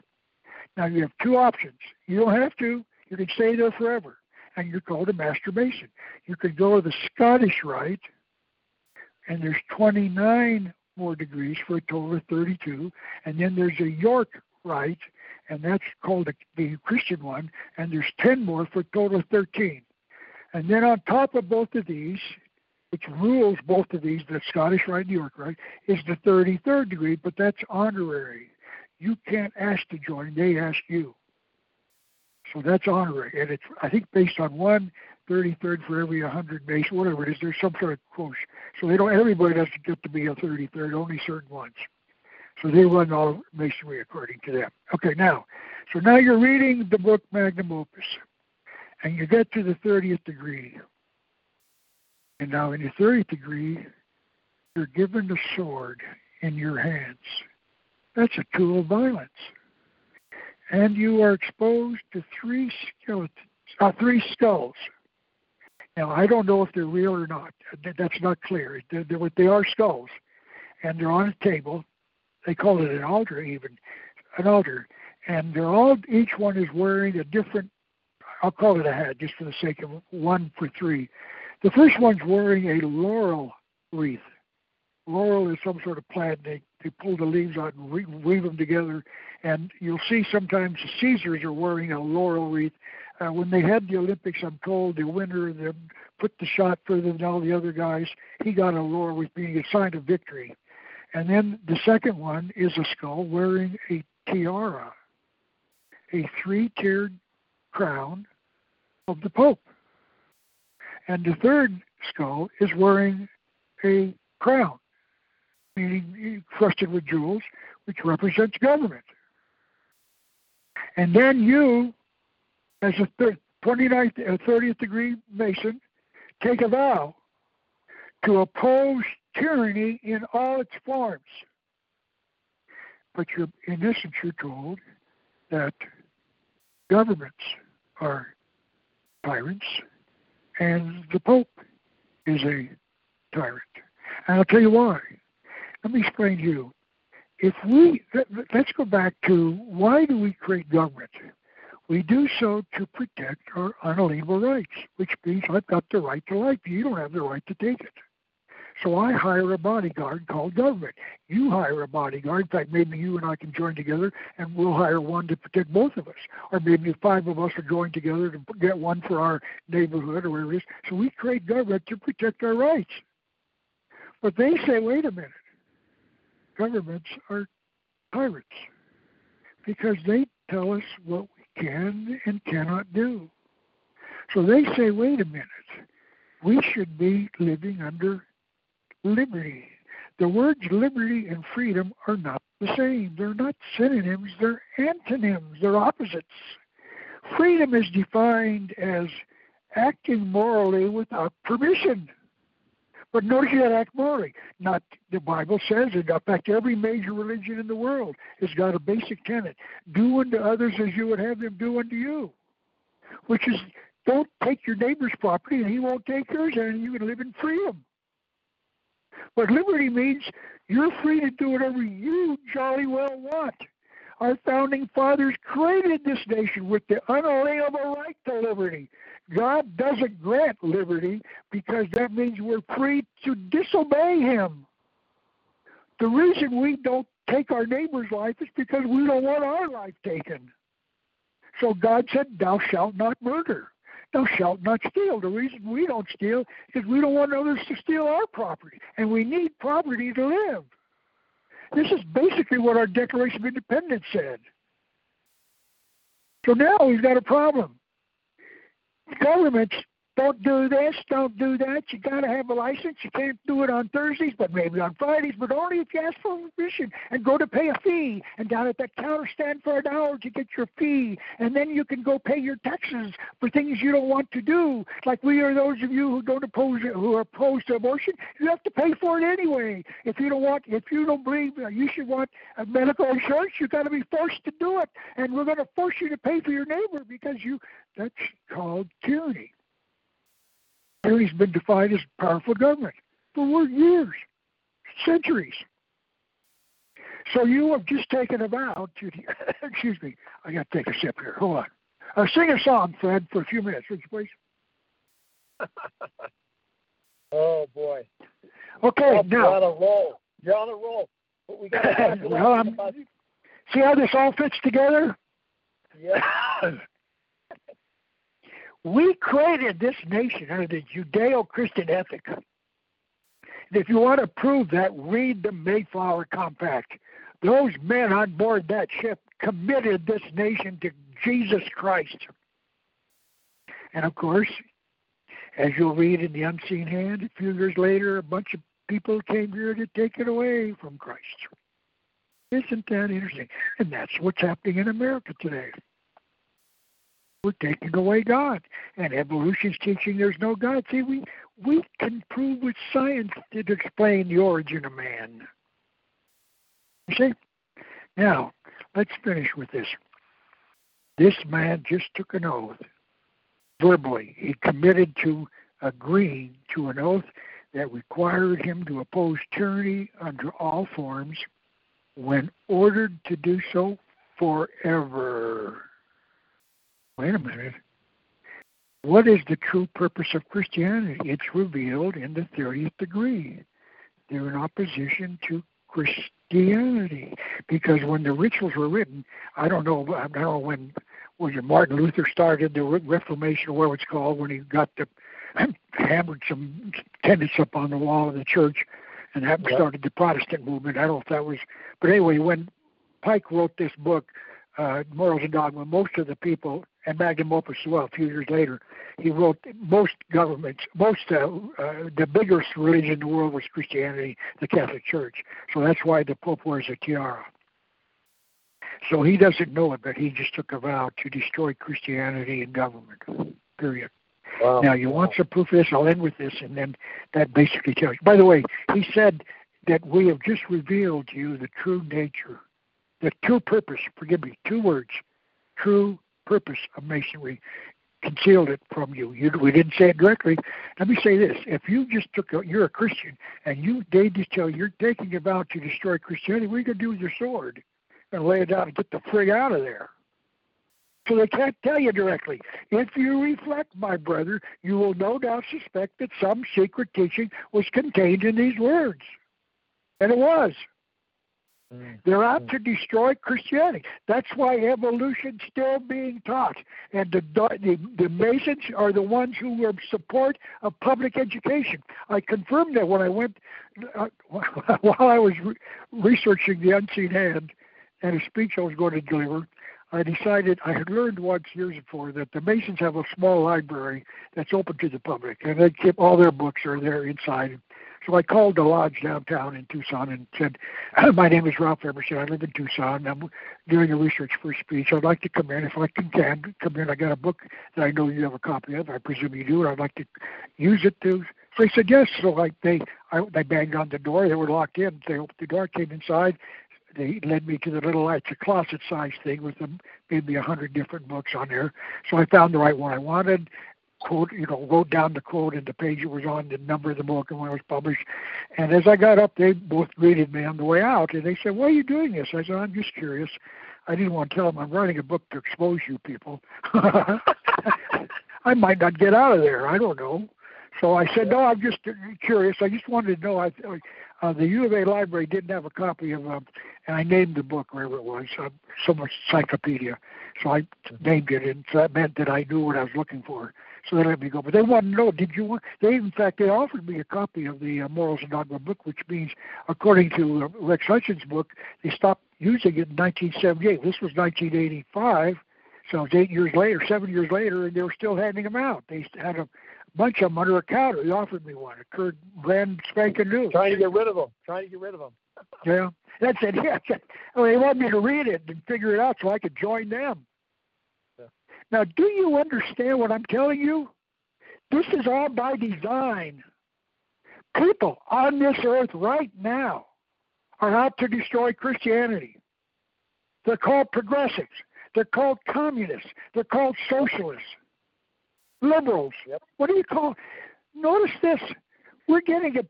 Now, you have two options. You don't have to. You can stay there forever, and you're called a Master Mason. You could go to the Scottish Rite, and there's twenty-nine more degrees for a total of thirty-two, and then there's a York Rite, and that's called the, the Christian one, and there's ten more for a total of thirteen. And then on top of both of these, which rules both of these, the Scottish Rite and the York Rite, is the thirty-third degree, but that's honorary. You can't ask to join, they ask you. So that's honorary, and it's, I think, based on one thirty-third for every one hundred base, whatever it is. There's some sort of quotient. So they don't. Everybody doesn't get to be a thirty-third, only certain ones. So they run all masonry according to them. Okay, now, so now you're reading the book Magnum Opus, and you get to the thirtieth degree. And now in the thirtieth degree, you're given the sword in your hands. That's a tool of violence. And you are exposed to three skeletons, uh, three skulls. Now, I don't know if they're real or not. That's not clear. They're, they're, they are skulls, and they're on a table. They call it an altar, even an altar, and they're all. Each one is wearing a different. I'll call it a hat, just for the sake of one for three. The first one's wearing a laurel wreath. Laurel is some sort of plant. They they pull the leaves out and re- weave them together, and you'll see sometimes the Caesars are wearing a laurel wreath. Uh, when they had the Olympics, I'm told the winner they put the shot further than all the other guys. He got a laurel wreath, being a sign of victory. And then the second one is a skull wearing a tiara, a three-tiered crown of the Pope. And the third skull is wearing a crown, meaning crusted with jewels, which represents government. And then you, as a thirtieth degree Mason, take a vow to oppose tyranny in all its forms. But you're, in essence, you're told that governments are tyrants and the Pope is a tyrant. And I'll tell you why. Let me explain to you. If we, let, let's go back to why do we create government? We do so to protect our unalienable rights, which means I've got the right to life. You don't have the right to take it. So I hire a bodyguard called government. You hire a bodyguard. In fact, maybe you and I can join together, and we'll hire one to protect both of us. Or maybe five of us are going together to get one for our neighborhood or whatever it is. So we create government to protect our rights. But they say, wait a minute. Governments are tyrants because they tell us what we can and cannot do. So they say, wait a minute. We should be living under liberty. The words liberty and freedom are not the same. They're not synonyms. They're antonyms. They're opposites. Freedom is defined as acting morally without permission. But notice you got to act morally. Not the Bible says it. In fact, every major religion in the world has got a basic tenet: do unto others as you would have them do unto you, which is don't take your neighbor's property and he won't take yours, and you can live in freedom. But liberty means you're free to do whatever you jolly well want. Our founding fathers created this nation with the unalienable right to liberty. God doesn't grant liberty because that means we're free to disobey him. The reason we don't take our neighbor's life is because we don't want our life taken. So God said, thou shalt not murder. Thou shalt not steal. The reason we don't steal is we don't want others to steal our property, and we need property to live. This is basically what our Declaration of Independence said. So now we've got a problem. Governments don't do this, don't do that. You got to have a license. You can't do it on Thursdays, but maybe on Fridays, but only if you ask for permission and go to pay a fee. And down at that counter stand for an hour to get your fee. And then you can go pay your taxes for things you don't want to do. Like we are those of you who don't oppose, who are opposed to abortion, you have to pay for it anyway. If you don't want, if you don't believe you should want a medical insurance, you've got to be forced to do it. And we're going to force you to pay for your neighbor because you, that's called tyranny. He's been defined as powerful government for years, centuries. So you have just taken a vow to, excuse me, I got to take a sip here. Hold on. Uh, sing a song, Fred, for a few minutes, would you please? Oh, boy. Okay, oh, now. You're on a roll. You're on a roll. But we got to talk well, um, about it. See how this all fits together? Yeah. We created this nation under the Judeo-Christian ethic. And if you want to prove that, read the Mayflower Compact. Those men on board that ship committed this nation to Jesus Christ. And of course, as you'll read in the Unseen Hand, a few years later, a bunch of people came here to take it away from Christ. Isn't that interesting? And that's what's happening in America today. We're taking away God, and evolution's teaching there's no God. See, we, we can prove with science to explain the origin of man. You see? Now, let's finish with this. This man just took an oath, verbally. He committed to agreeing to an oath that required him to oppose tyranny under all forms when ordered to do so forever. Wait a minute. What is the true purpose of Christianity? It's revealed in the thirtieth degree. They're in opposition to Christianity. Because when the rituals were written, I don't know, I don't know when was it Martin Luther started the Reformation, or what it's called, when he got the hammered some tenets up on the wall of the church, and that yeah. started the Protestant movement. I don't know if that was, but anyway, when Pike wrote this book, uh, Morals and Dogma, most of the people, and magnum opus as well, a few years later, he wrote most governments, most uh, uh, the biggest religion in the world was Christianity, the Catholic Church. So that's why the Pope wears a tiara. So he doesn't know it, but he just took a vow to destroy Christianity and government, period. Wow. Now, you want some proof of this? I'll end with this, and then that basically tells you. By the way, he said that we have just revealed to you the true nature, the true purpose, forgive me, two words, true purpose of masonry, concealed it from you. you. We didn't say it directly. Let me say this. If you just took, a, you're a Christian, and you they just tell you, you're taking a vow to destroy Christianity, what are you going to do with your sword? You're going to lay it down and get the frig out of there. So they can't tell you directly. If you reflect, my brother, you will no doubt suspect that some secret teaching was contained in these words. And it was. Mm-hmm. They're out to destroy Christianity. That's why evolution's still being taught. And the, the, the Masons are the ones who were in support of public education. I confirmed that when I went, uh, while I was re- researching the Unseen Hand and a speech I was going to deliver, I decided, I had learned once years before that the Masons have a small library that's open to the public, and they keep all their books are there inside. So I called the lodge downtown in Tucson and said, my name is Ralph Epperson. I live in Tucson. I'm doing a research for a speech. I'd like to come in. If I can, can come in, I got a book that I know you have a copy of. I presume you do, and I'd like to use it to. So they said yes. So like they, I, they banged on the door. They were locked in. They opened the door, came inside. They led me to the little, it's a closet-sized thing with them, maybe a hundred different books on there. So I found the right one I wanted, quote, you know, wrote down the quote and the page it was on, the number of the book and when it was published. And as I got up, they both greeted me on the way out, and they said, why are you doing this? I said, I'm just curious. I didn't want to tell them I'm writing a book to expose you people. I might not get out of there. I don't know. So I said, no, I'm just curious. I just wanted to know. I, I Uh, the U of A library didn't have a copy of, um, and I named the book, wherever it was, uh, so much encyclopedia. So I named it, and so that meant that I knew what I was looking for. So they let me go. But they wanted to know, did you want, they, in fact, they offered me a copy of the uh, Morals and Dogma book, which means, according to uh, Rex Hutchins' book, they stopped using it in nineteen seventy-eight. This was nineteen eighty-five, so it was eight years later, seven years later, and they were still handing them out. They had a bunch of them under a counter. He offered me one. It occurred brand spanking new. Trying to get rid of them. Trying to get rid of them. Yeah, that's it. Yeah, that's it. I mean, they wanted me to read it and figure it out so I could join them. Yeah. Now, do you understand what I'm telling you? This is all by design. People on this earth right now are out to destroy Christianity. They're called progressives. They're called communists. They're called socialists. Liberals. Yep. What do you call? Notice this. We're getting a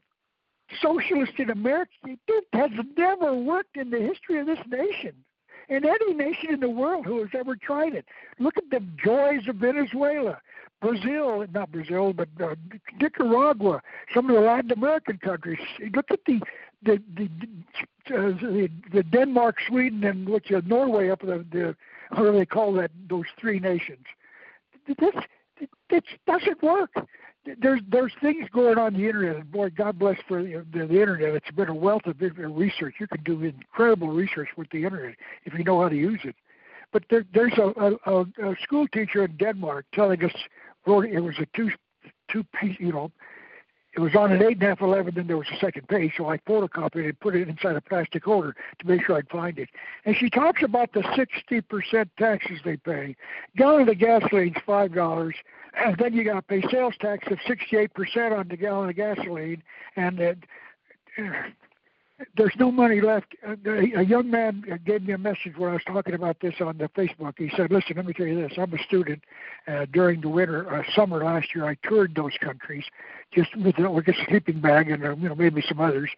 socialist in America. It has never worked in the history of this nation, in any nation in the world who has ever tried it. Look at the joys of Venezuela, Brazil, not Brazil, but uh, Nicaragua, some of the Latin American countries. Look at the the the, uh, the, the Denmark, Sweden, and what's uh, Norway up the the how do they call that? Those three nations. This. It doesn't work. There's there's things going on the internet, and boy, God bless for the, the, the internet. It's been a wealth of research. You can do incredible research with the internet if you know how to use it. But there, there's a, a, a school teacher in Denmark telling us, wrote it was a two two piece, you know, It was on an eight and a half eleven, then there was a second page, so I photocopied it and put it inside a plastic holder to make sure I'd find it. And she talks about the sixty percent taxes they pay. Gallon of the gasoline's five dollars, and then you got to pay sales tax of sixty-eight percent on the gallon of gasoline, and uh, there's no money left. A young man gave me a message when I was talking about this on the Facebook. He said, listen, let me tell you this. I'm a student. Uh, during the winter, uh, summer last year, I toured those countries just with, you know, like a sleeping bag and uh, you know, maybe some others.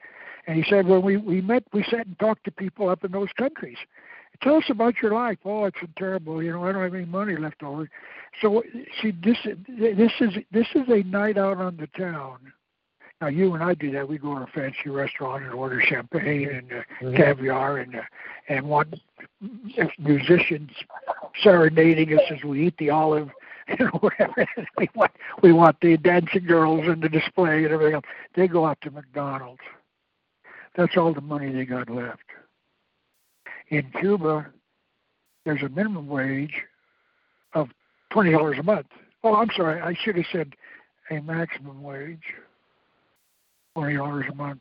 And he said, well, we, we met, we sat and talked to people up in those countries. Tell us about your life. Oh, it's terrible. You know, I don't have any money left over. So, see, this, this, is, this is a night out on the town. Now, you and I do that. We go to a fancy restaurant and order champagne and uh, mm-hmm. caviar and uh, and want musicians serenading us as we eat the olive, you know, whatever. we want we want the dancing girls and the display and everything else. They go out to McDonald's. That's all the money they got left. In Cuba, there's a minimum wage of twenty dollars a month. Oh, I'm sorry. I should have said a maximum wage. twenty dollars a month.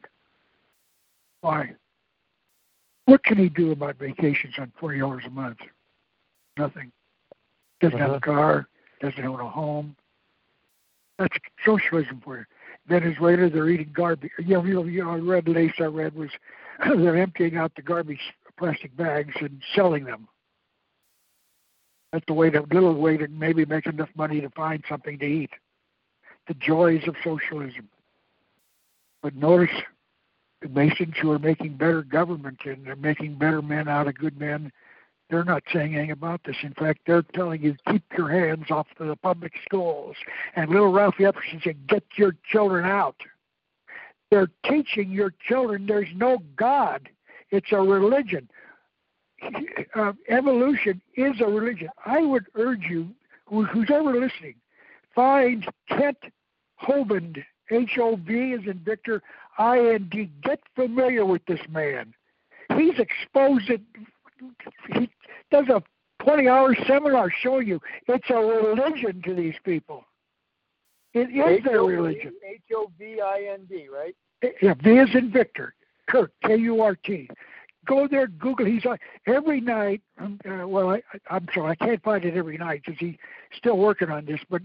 Why? What can he do about vacations on forty dollars a month? Nothing. Doesn't uh-huh. have a car. Doesn't own a home. That's socialism for you. Venezuela, they're eating garbage. You know, you know, I read lace I read was they're emptying out the garbage plastic bags and selling them. That's the way to, little way to maybe make enough money to find something to eat. The joys of socialism. But notice the Masons, who are making better government and they're making better men out of good men, they're not saying anything about this. In fact, they're telling you, keep your hands off the public schools. And little Ralph Epperson said, get your children out. They're teaching your children there's no God. It's a religion. Uh, evolution is a religion. I would urge you, who's ever listening, find Kent Hovind, H O V as in Victor, I N D. Get familiar with this man. He's exposed it. He does a twenty-hour seminar showing you it's a religion to these people. It is their religion. H O V I N D, right? Yeah, V as in Victor. Kurt, K U R T. Go there, Google. He's on every night. Um, uh, well, I, I'm sorry, I can't find it every night because he's still working on this. But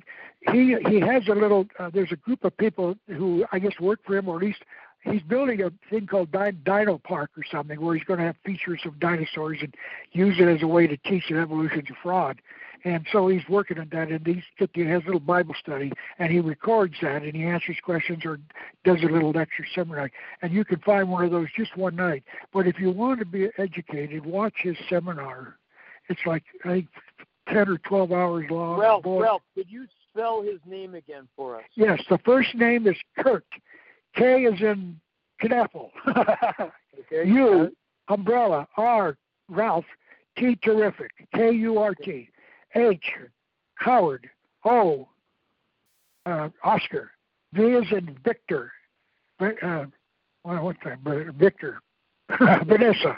he he has a little. Uh, there's a group of people who I guess work for him, or at least he's building a thing called Din- Dino Park or something, where he's going to have features of dinosaurs and use it as a way to teach that evolution's a fraud. And so he's working on that, and he's, he has a little Bible study, and he records that, and he answers questions or does a little lecture seminar. And you can find one of those just one night. But if you want to be educated, watch his seminar. It's like, I think, ten or twelve hours long. Ralph, Ralph, could you spell his name again for us? Yes, the first name is Kurt. K is in Knaffle. Okay. U, umbrella. R, Ralph. T, terrific. K U R T. H, Howard. O, uh, Oscar. V is in Victor. Uh, well, what's that? Victor. Vanessa.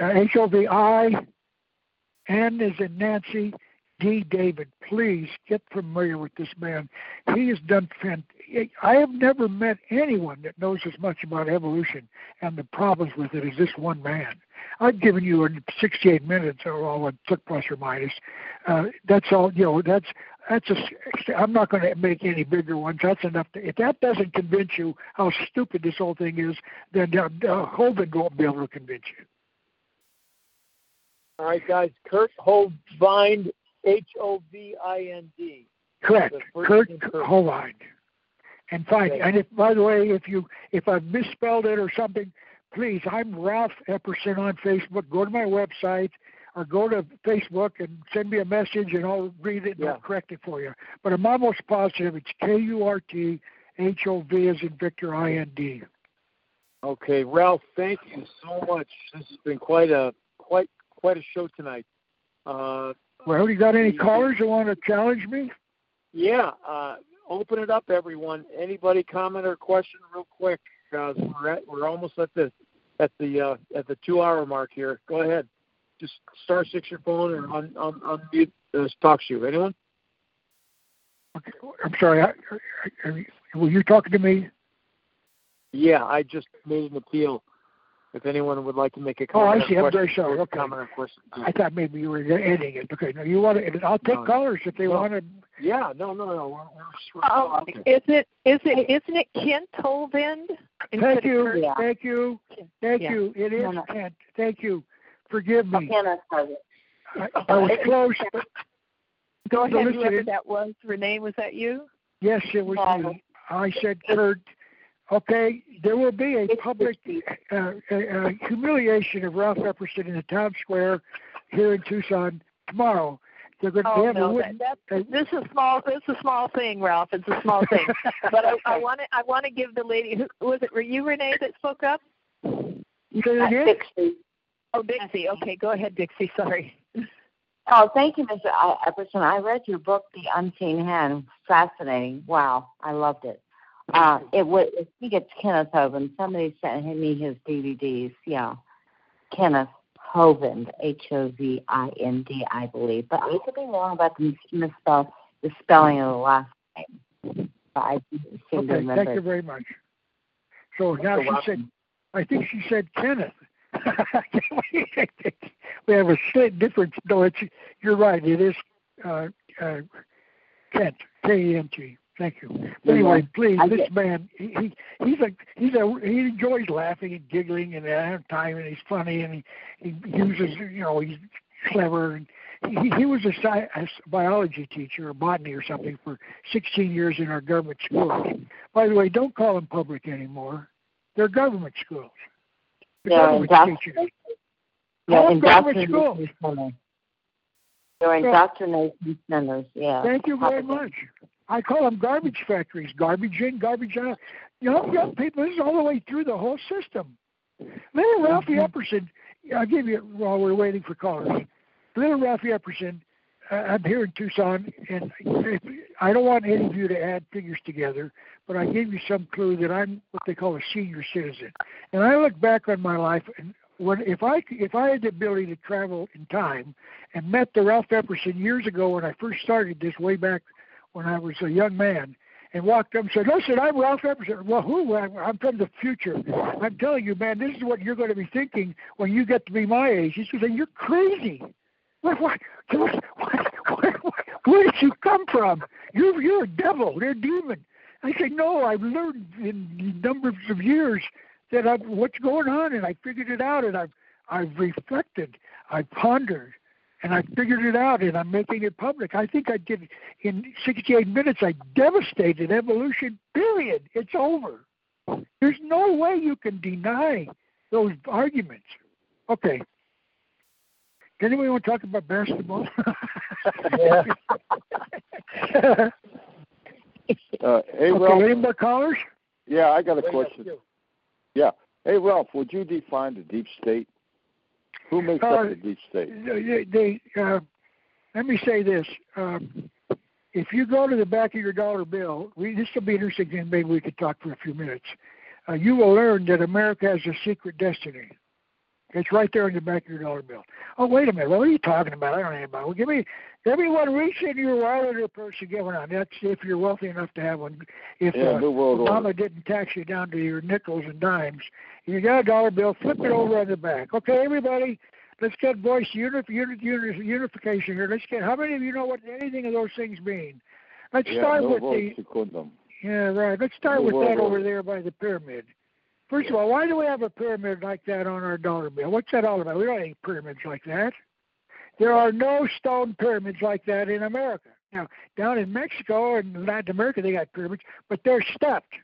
H O V I. N is in Nancy. D. David, please get familiar with this man. He has done fantastic. I have never met anyone that knows as much about evolution and the problems with it as this one man. I've given you sixty-eight minutes or all it took, plus or minus. Uh, that's all. You know, that's that's. A, I'm not going to make any bigger ones. That's enough. To, if that doesn't convince you how stupid this whole thing is, then uh, uh, Hovind won't be able to convince you. All right, guys. Kurt Hovind. H O V I N D. Correct. Kurt Hovind. And fine. Okay. And if, by the way, if you if I've misspelled it or something, please, I'm Ralph Epperson on Facebook. Go to my website or go to Facebook and send me a message and I'll read it and yeah. I'll correct it for you. But I'm almost positive it's K U R T H O V as in Victor I N D. Okay. Ralph, thank you so much. This has been quite a quite quite a show tonight. Uh Well, you got any callers who want to challenge me? Yeah. Uh, open it up, everyone. Anybody comment or question real quick? Uh, we're, at, we're almost at the at the, uh, at the two-hour mark here. Go ahead. Just star six your phone or un, un, unmute this talk show. Anyone? Okay. I'm sorry. I, I, I, were you talking to me? Yeah, I just made an appeal. If anyone would like to make a comment, oh, I see. I'm very sorry. Okay. Comment, I thought maybe you were ending it. Okay, no, you want to? I'll take no, callers if they no. want to. Yeah, no, no, no. We're, we're, oh, okay. is it? Is it? Isn't it Kent Holbend? Thank you, yeah. thank you, thank yeah. you. It is no, no. Kent. Thank you. Forgive me. I, I, I was close. But go ahead. Whoever that was, Renee, was that you? Yes, it was no. me. I said, Kurt. Okay, there will be a public uh, a, a humiliation of Ralph Epperson in the town square here in Tucson tomorrow. They're going to oh, have no, a that, that, This is small. This is a small thing, Ralph. It's a small thing. But I want to. I want to give the lady. Who, was it? Were you Renee that spoke up? You said it again? Dixie. Oh, Dixie. Okay, go ahead, Dixie. Sorry. Oh, thank you, Mister Epperson. I read your book, The Unseen Hand. Fascinating. Wow, I loved it. Uh, it would, I think it's Kenneth Hovind. Somebody sent me his D V Ds. Yeah. Kenneth Hovind, H O V I N D, I believe. But I could be wrong about the, misspell, the spelling of the last name. But I seem okay, to remember. Thank you very much. So now she said, I think she said Kenneth. We have a slight difference. No, it's, you're right. It is uh, uh, Kent, K E N T. Thank you. Anyway, please, I this man, he he's a, he's a, he enjoys laughing and giggling and having time, and he's funny, and he, he uses, you know, he's clever. And he, he was a, sci- a biology teacher or botany or something for sixteen years in our government schools. By the way, don't call them public anymore. They're government schools. They're yeah, government indoctr- teachers. Yeah, all government schools. They're indoctrination centers, yeah. Thank you very much. I call them garbage factories, garbage in, garbage out. Young, young people, this is all the way through the whole system. Little Ralphie Epperson, I'll give you, while we're waiting for callers, Little Ralphie Epperson, uh, I'm here in Tucson, and I don't want any of you to add figures together, but I gave you some clue that I'm what they call a senior citizen. And I look back on my life, and when if I if I had the ability to travel in time and met the Ralph Epperson years ago when I first started this way back when I was a young man, and walked up and said, listen, I'm Ralph Epperson. Well, who? I'm from the future. I'm telling you, man, this is what you're going to be thinking when you get to be my age. He's going to say, you're crazy. What, what, what, what, what, where did you come from? You're, you're a devil. You're a demon. I said, no, I've learned in numbers of years that I've, what's going on, and I figured it out, and I've, I've reflected, I've pondered. And I figured it out, and I'm making it public. I think I did, in sixty-eight minutes, I devastated evolution, period. It's over. There's no way you can deny those arguments. Okay. Does anyone want to talk about basketball? Yeah. uh, hey, Ralph. Okay, any more callers? Yeah, I got a question. Yeah. Hey, Ralph, would you define the deep state? Who makes uh, up the deep state? They, they, uh, let me say this. Um, if you go to the back of your dollar bill, we, this will be interesting, and maybe we could talk for a few minutes. Uh, you will learn that America has a secret destiny. It's right there on the back of your dollar bill. Oh, wait a minute. What are you talking about? I don't know about it. Well, give me, everyone reach into your wallet or purse and get one on. That's if you're wealthy enough to have one. If yeah, uh, Obama didn't tax you down to your nickels and dimes, you got a dollar bill, flip it over on the back. Okay, everybody, let's get voice unif- unif- unif- unification here. Let's get, how many of you know what anything of those things mean? Let's yeah, start no with the, yeah, right. Let's start no with that over there by the pyramid. First of all, why do we have a pyramid like that on our dollar bill? What's that all about? We don't have any pyramids like that. There are no stone pyramids like that in America. Now, down in Mexico and Latin America, they got pyramids, but they're stepped,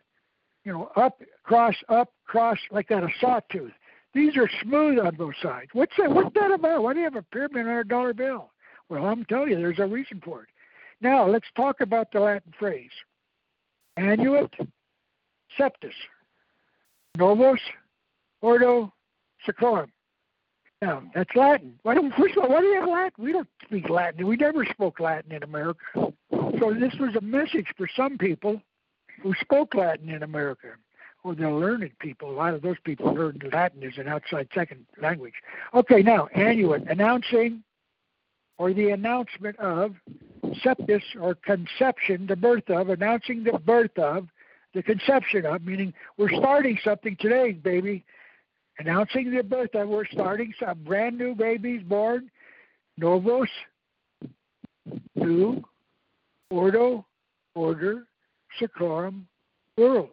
you know, up, cross, up, cross, like that, a sawtooth. These are smooth on both sides. What's that, what's that about? Why do you have a pyramid on our dollar bill? Well, I'm telling you, there's a reason for it. Now, let's talk about the Latin phrase. Annuit septus. Novus Ordo Seclorum. Now, that's Latin. Why don't, first of all, why do you have Latin? We don't speak Latin. We never spoke Latin in America. So this was a message for some people who spoke Latin in America, or the learned people. A lot of those people learned Latin as an outside second language. Okay, now, annuit, announcing, or the announcement of septus or conception, the birth of, announcing the birth of, the conception of, meaning we're starting something today, baby. Announcing the birth of, we're starting some brand new babies born, novos, new, ordo, order, seclorum, world.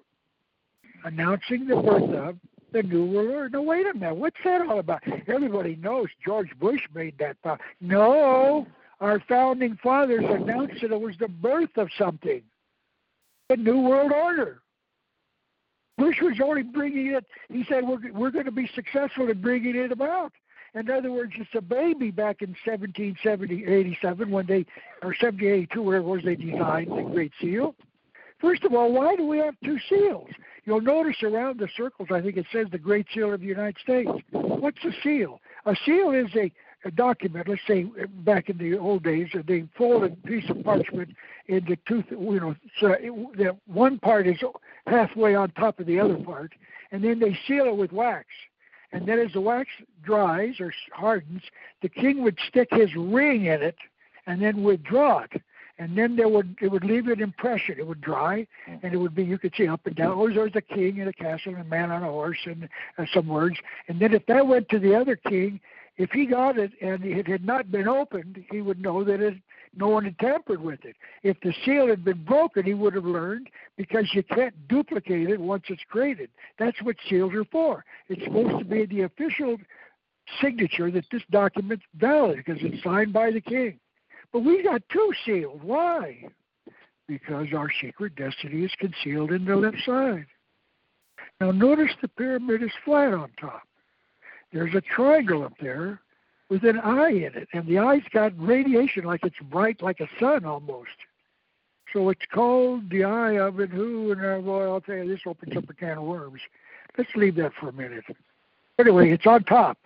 Announcing the birth of the new world order. Now, wait a minute. What's that all about? Everybody knows George Bush made that. No, our founding fathers announced that it was the birth of something, the new world order. Bush was only bringing it, he said, we're, we're going to be successful in bringing it about. In other words, it's a baby back in seventeen seventy, eighty-seven, when they, or seventeen eighty-two, where it was they designed the Great Seal. First of all, why do we have two seals? You'll notice around the circles, I think it says the Great Seal of the United States. What's a seal? A seal is a, a document, let's say back in the old days, they folded piece of parchment into two, you know, so it, the one part is halfway on top of the other part, and then they seal it with wax. And then as the wax dries or hardens, the king would stick his ring in it and then withdraw it. And then there would it would leave an impression. It would dry, and it would be, you could see up and down. Always there was a king in a castle and a man on a horse and uh, some words. And then if that went to the other king, if he got it and it had not been opened, he would know that it, no one had tampered with it. If the seal had been broken, he would have learned, because you can't duplicate it once it's created. That's what seals are for. It's supposed to be the official signature that this document's valid because it's signed by the king. But we got two sealed. Why? Because our secret destiny is concealed in the left side. Now notice the pyramid is flat on top. There's a triangle up there with an eye in it, and the eye's got radiation, like it's bright like a sun almost. So it's called the eye of it, who, and uh, well, I'll tell you, this opens up a can of worms. Let's leave that for a minute. Anyway, it's on top.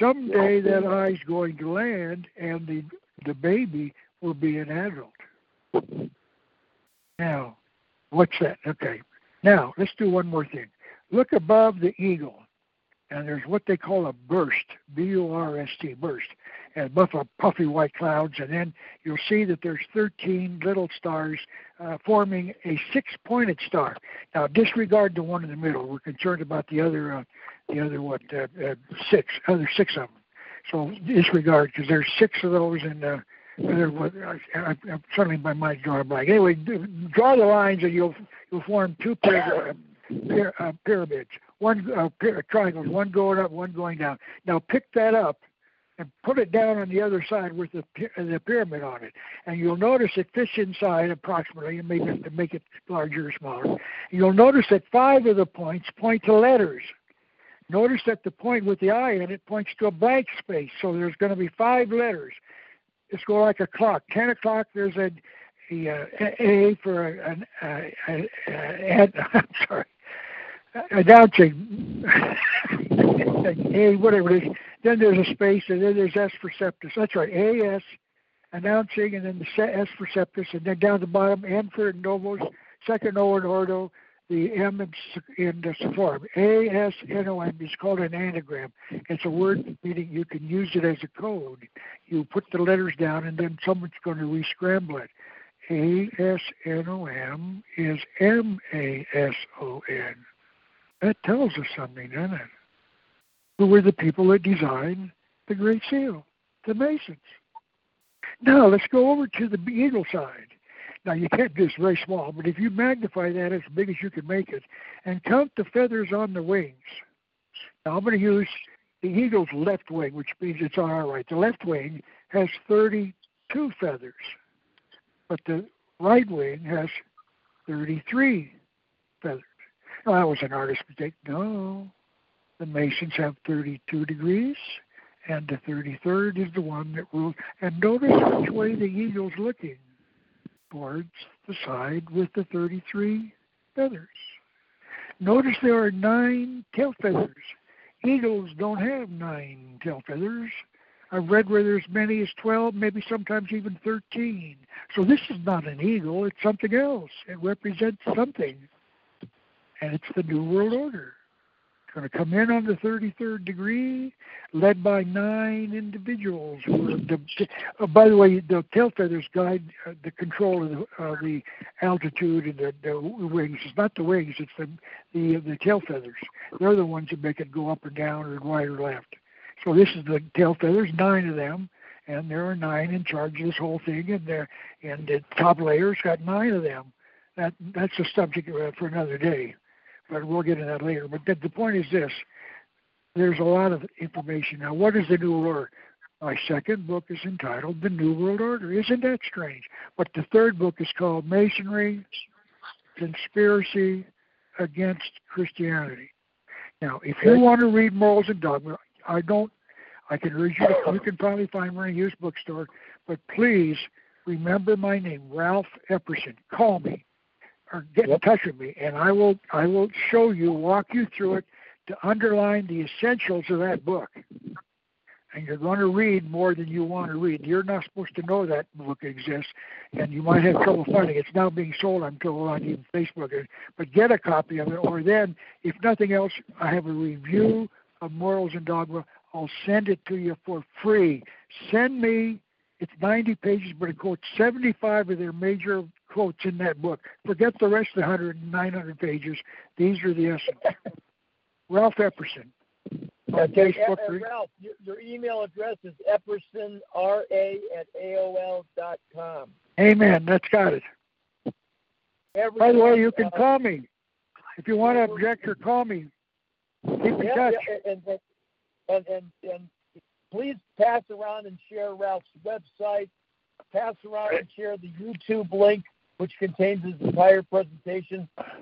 Someday that eye's going to land, and the the baby will be an adult. Now, what's that? Okay. Now, let's do one more thing. Look above the eagle, and there's what they call a burst, B U R S T, burst, and buff up puffy white clouds, and then you'll see that there's thirteen little stars uh, forming a six-pointed star. Now, disregard the one in the middle. We're concerned about the other, uh, the other what, uh, uh, six, other six of them. So disregard, because there's six of those, and uh, I'm suddenly my mind's drawing a blank. Anyway, do, draw the lines, and you'll you'll form two pyra- pyra- uh, pyramids, one uh, pyra- triangles, one going up, one going down. Now pick that up and put it down on the other side with the the pyramid on it, and you'll notice it fits inside approximately, and maybe have to make it larger or smaller. You'll notice that five of the points point to letters. Notice that the point with the eye in it points to a blank space, so there's going to be five letters. It's going like a clock. Ten o'clock, there's a, a, a for an a, a, a, a, I'm sorry, announcing, A, whatever it is. Then there's a space, and then there's S for septus. That's right, A, S, announcing, and then the S for septus, and then down the bottom, N for novos, second O in ordo, the M in the seplorum. A S N O M is called an anagram. It's a word meaning you can use it as a code. You put the letters down, and then someone's going to re-scramble it. A S N O M is M A S O N. That tells us something, doesn't it? Who were the people that designed the Great Seal? The Masons. Now, let's go over to the eagle side. Now, you can't do this very small, but if you magnify that as big as you can make it and count the feathers on the wings. Now, I'm going to use the eagle's left wing, which means it's on our right. The left wing has thirty-two feathers, but the right wing has thirty-three feathers. Now, that was an artist's mistake. No, the Masons have thirty-two degrees, and the thirty-third is the one that rules. And notice which way the eagle's looking. Towards the side with the thirty-three feathers. Notice there are nine tail feathers. Eagles don't have nine tail feathers. I've read where there's as many as twelve, maybe sometimes even thirteen. So this is not an eagle, it's something else. It represents something. And it's the New World Order. going to come in on the thirty-third degree, led by nine individuals. Who are de- oh, by the way, the tail feathers guide uh, the control of the, uh, the altitude and the, the wings. It's not the wings; it's the, the the tail feathers. They're the ones that make it go up or down or right or left. So this is the tail feathers, nine of them, and there are nine in charge of this whole thing. And there, and the top layer's got nine of them. That that's a subject for another day. But we'll get into that later. But the point is this. There's a lot of information. Now, what is the New World Order? My second book is entitled The New World Order. Isn't that strange? But the third book is called Masonry, Conspiracy Against Christianity. Now, if you want to read Morals and Dogma, I don't, I can urge you, to, you can probably find me in a used bookstore, but please remember my name, Ralph Epperson. Call me. Or get in touch with me, and I will I will show you, walk you through it to underline the essentials of that book. And you're going to read more than you want to read. You're not supposed to know that book exists, and you might have trouble finding it. It's now being sold, I'm told, on even Facebook. But get a copy of it, or then, if nothing else, I have a review of Morals and Dogma. I'll send it to you for free. Send me, it's ninety pages, but it quotes seventy-five of their major quotes in that book. Forget the rest of the one hundred and nine hundred pages. These are the essence. Ralph Epperson. Okay, Facebook uh, uh, Ralph, your, your email address is epperson r a at a o l dot com. Amen. That's got it. Every By the way, you can uh, call me. If you want to object or call me, keep in yeah, touch. Yeah, and, and, and, and, and please pass around and share Ralph's website. Pass around and share the YouTube link, which contains his entire presentation, uh,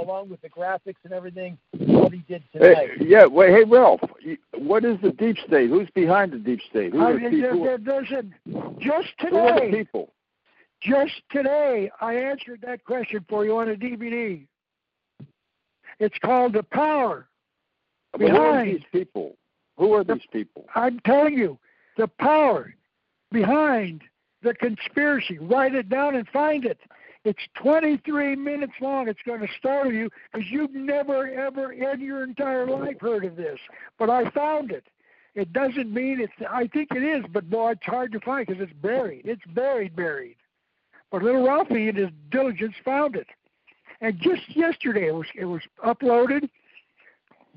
along with the graphics and everything what he did tonight. Hey, yeah, wait, hey Ralph, what is the deep state? Who's behind the deep state? Who are people? There, there's a, just today. Who are the people? Just today, I answered that question for you on a D V D. It's called The Power I mean, Behind. Who are these people? Who are the, these people? I'm telling you, the power behind the conspiracy. Write it down and find it. It's twenty-three minutes long. It's going to startle you because you've never, ever in your entire life heard of this. But I found it. It doesn't mean it's, I think it is, but boy, it's hard to find because it's buried. It's buried, buried. But little Ralphie in his diligence found it. And just yesterday it was, it was uploaded.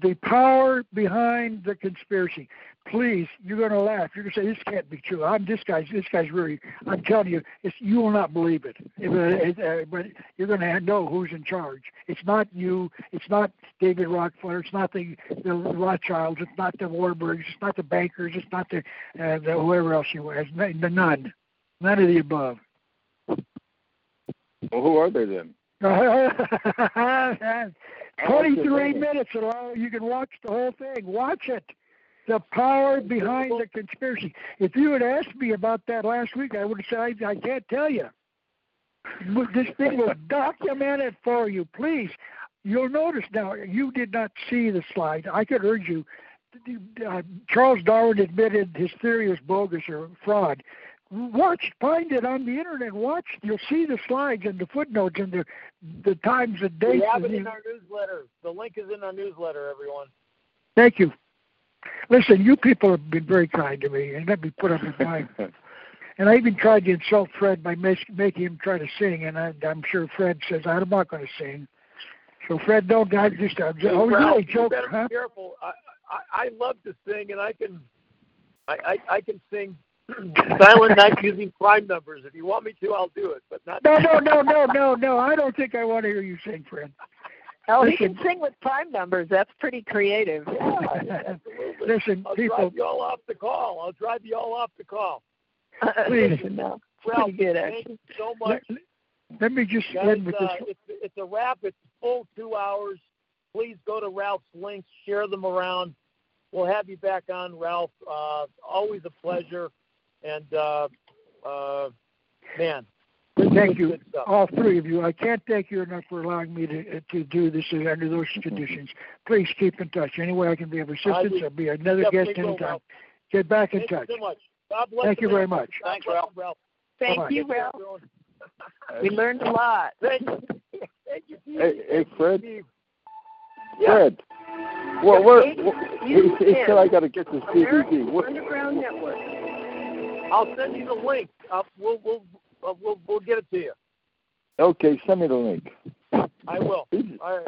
The Power Behind the Conspiracy. Please, you're going to laugh. You're going to say, this can't be true. I'm this guy's, this guy's really, I'm telling you, it's, you will not believe it. But, uh, but you're going to know who's in charge. It's not you. It's not David Rockefeller. It's not the, the Rothschilds. It's not the Warburgs. It's not the bankers. It's not the, uh, the whoever else you was. None. None of the above. Well, who are they then? twenty-three minutes, and you can watch the whole thing. Watch it. The Power Behind the Conspiracy. If you had asked me about that last week, I would have said, I, I can't tell you. This thing was documented for you. Please, you'll notice now, you did not see the slide. I could urge you. Uh, Charles Darwin admitted his theory was bogus or fraud. Watch, find it on the internet. Watch, you'll see the slides and the footnotes and the the times and dates. We have it in our newsletter. The link is in our newsletter, everyone. Thank you. Listen, you people have been very kind to me and let me put up with my. And I even tried to insult Fred by make, making him try to sing, and I, I'm sure Fred says, I'm not going to sing. So, Fred, don't, I just, I'm just, oh, Ralph, yeah, joke, you better huh? be careful. I, I, I love to sing, and I can, I, I, I can sing. Silent night using prime numbers. If you want me to, I'll do it. But not. No, no, no, no, no, no. I don't think I want to hear you sing, Fred. Oh, listen, he can sing with prime numbers. That's pretty creative. Yeah, listen, I'll people. I'll drive you all off the call. I'll drive you all off the call. Please. No, well, good, thank you so much. Let, let me just guys, end with uh, this. It's, it's a wrap. It's a full two hours. Please go to Ralph's links. Share them around. We'll have you back on, Ralph. Uh, always a pleasure. And, uh, uh, man, thank you, all three of you. I can't thank you enough for allowing me to to do this under those conditions. Please keep in touch. Any way I can be of assistance, I'll be another guest anytime. Get back in touch. Thank you so much. God bless you. Thank you very much. Thanks, Ralph. Thank you, Ralph. We learned a lot. Thank you. Hey, Fred. Fred. Well, where, until I got to get this D V D. What? Underground Network. I'll send you the link. Uh, we'll we'll uh, we'll we'll get it to you. Okay, send me the link. I will. I,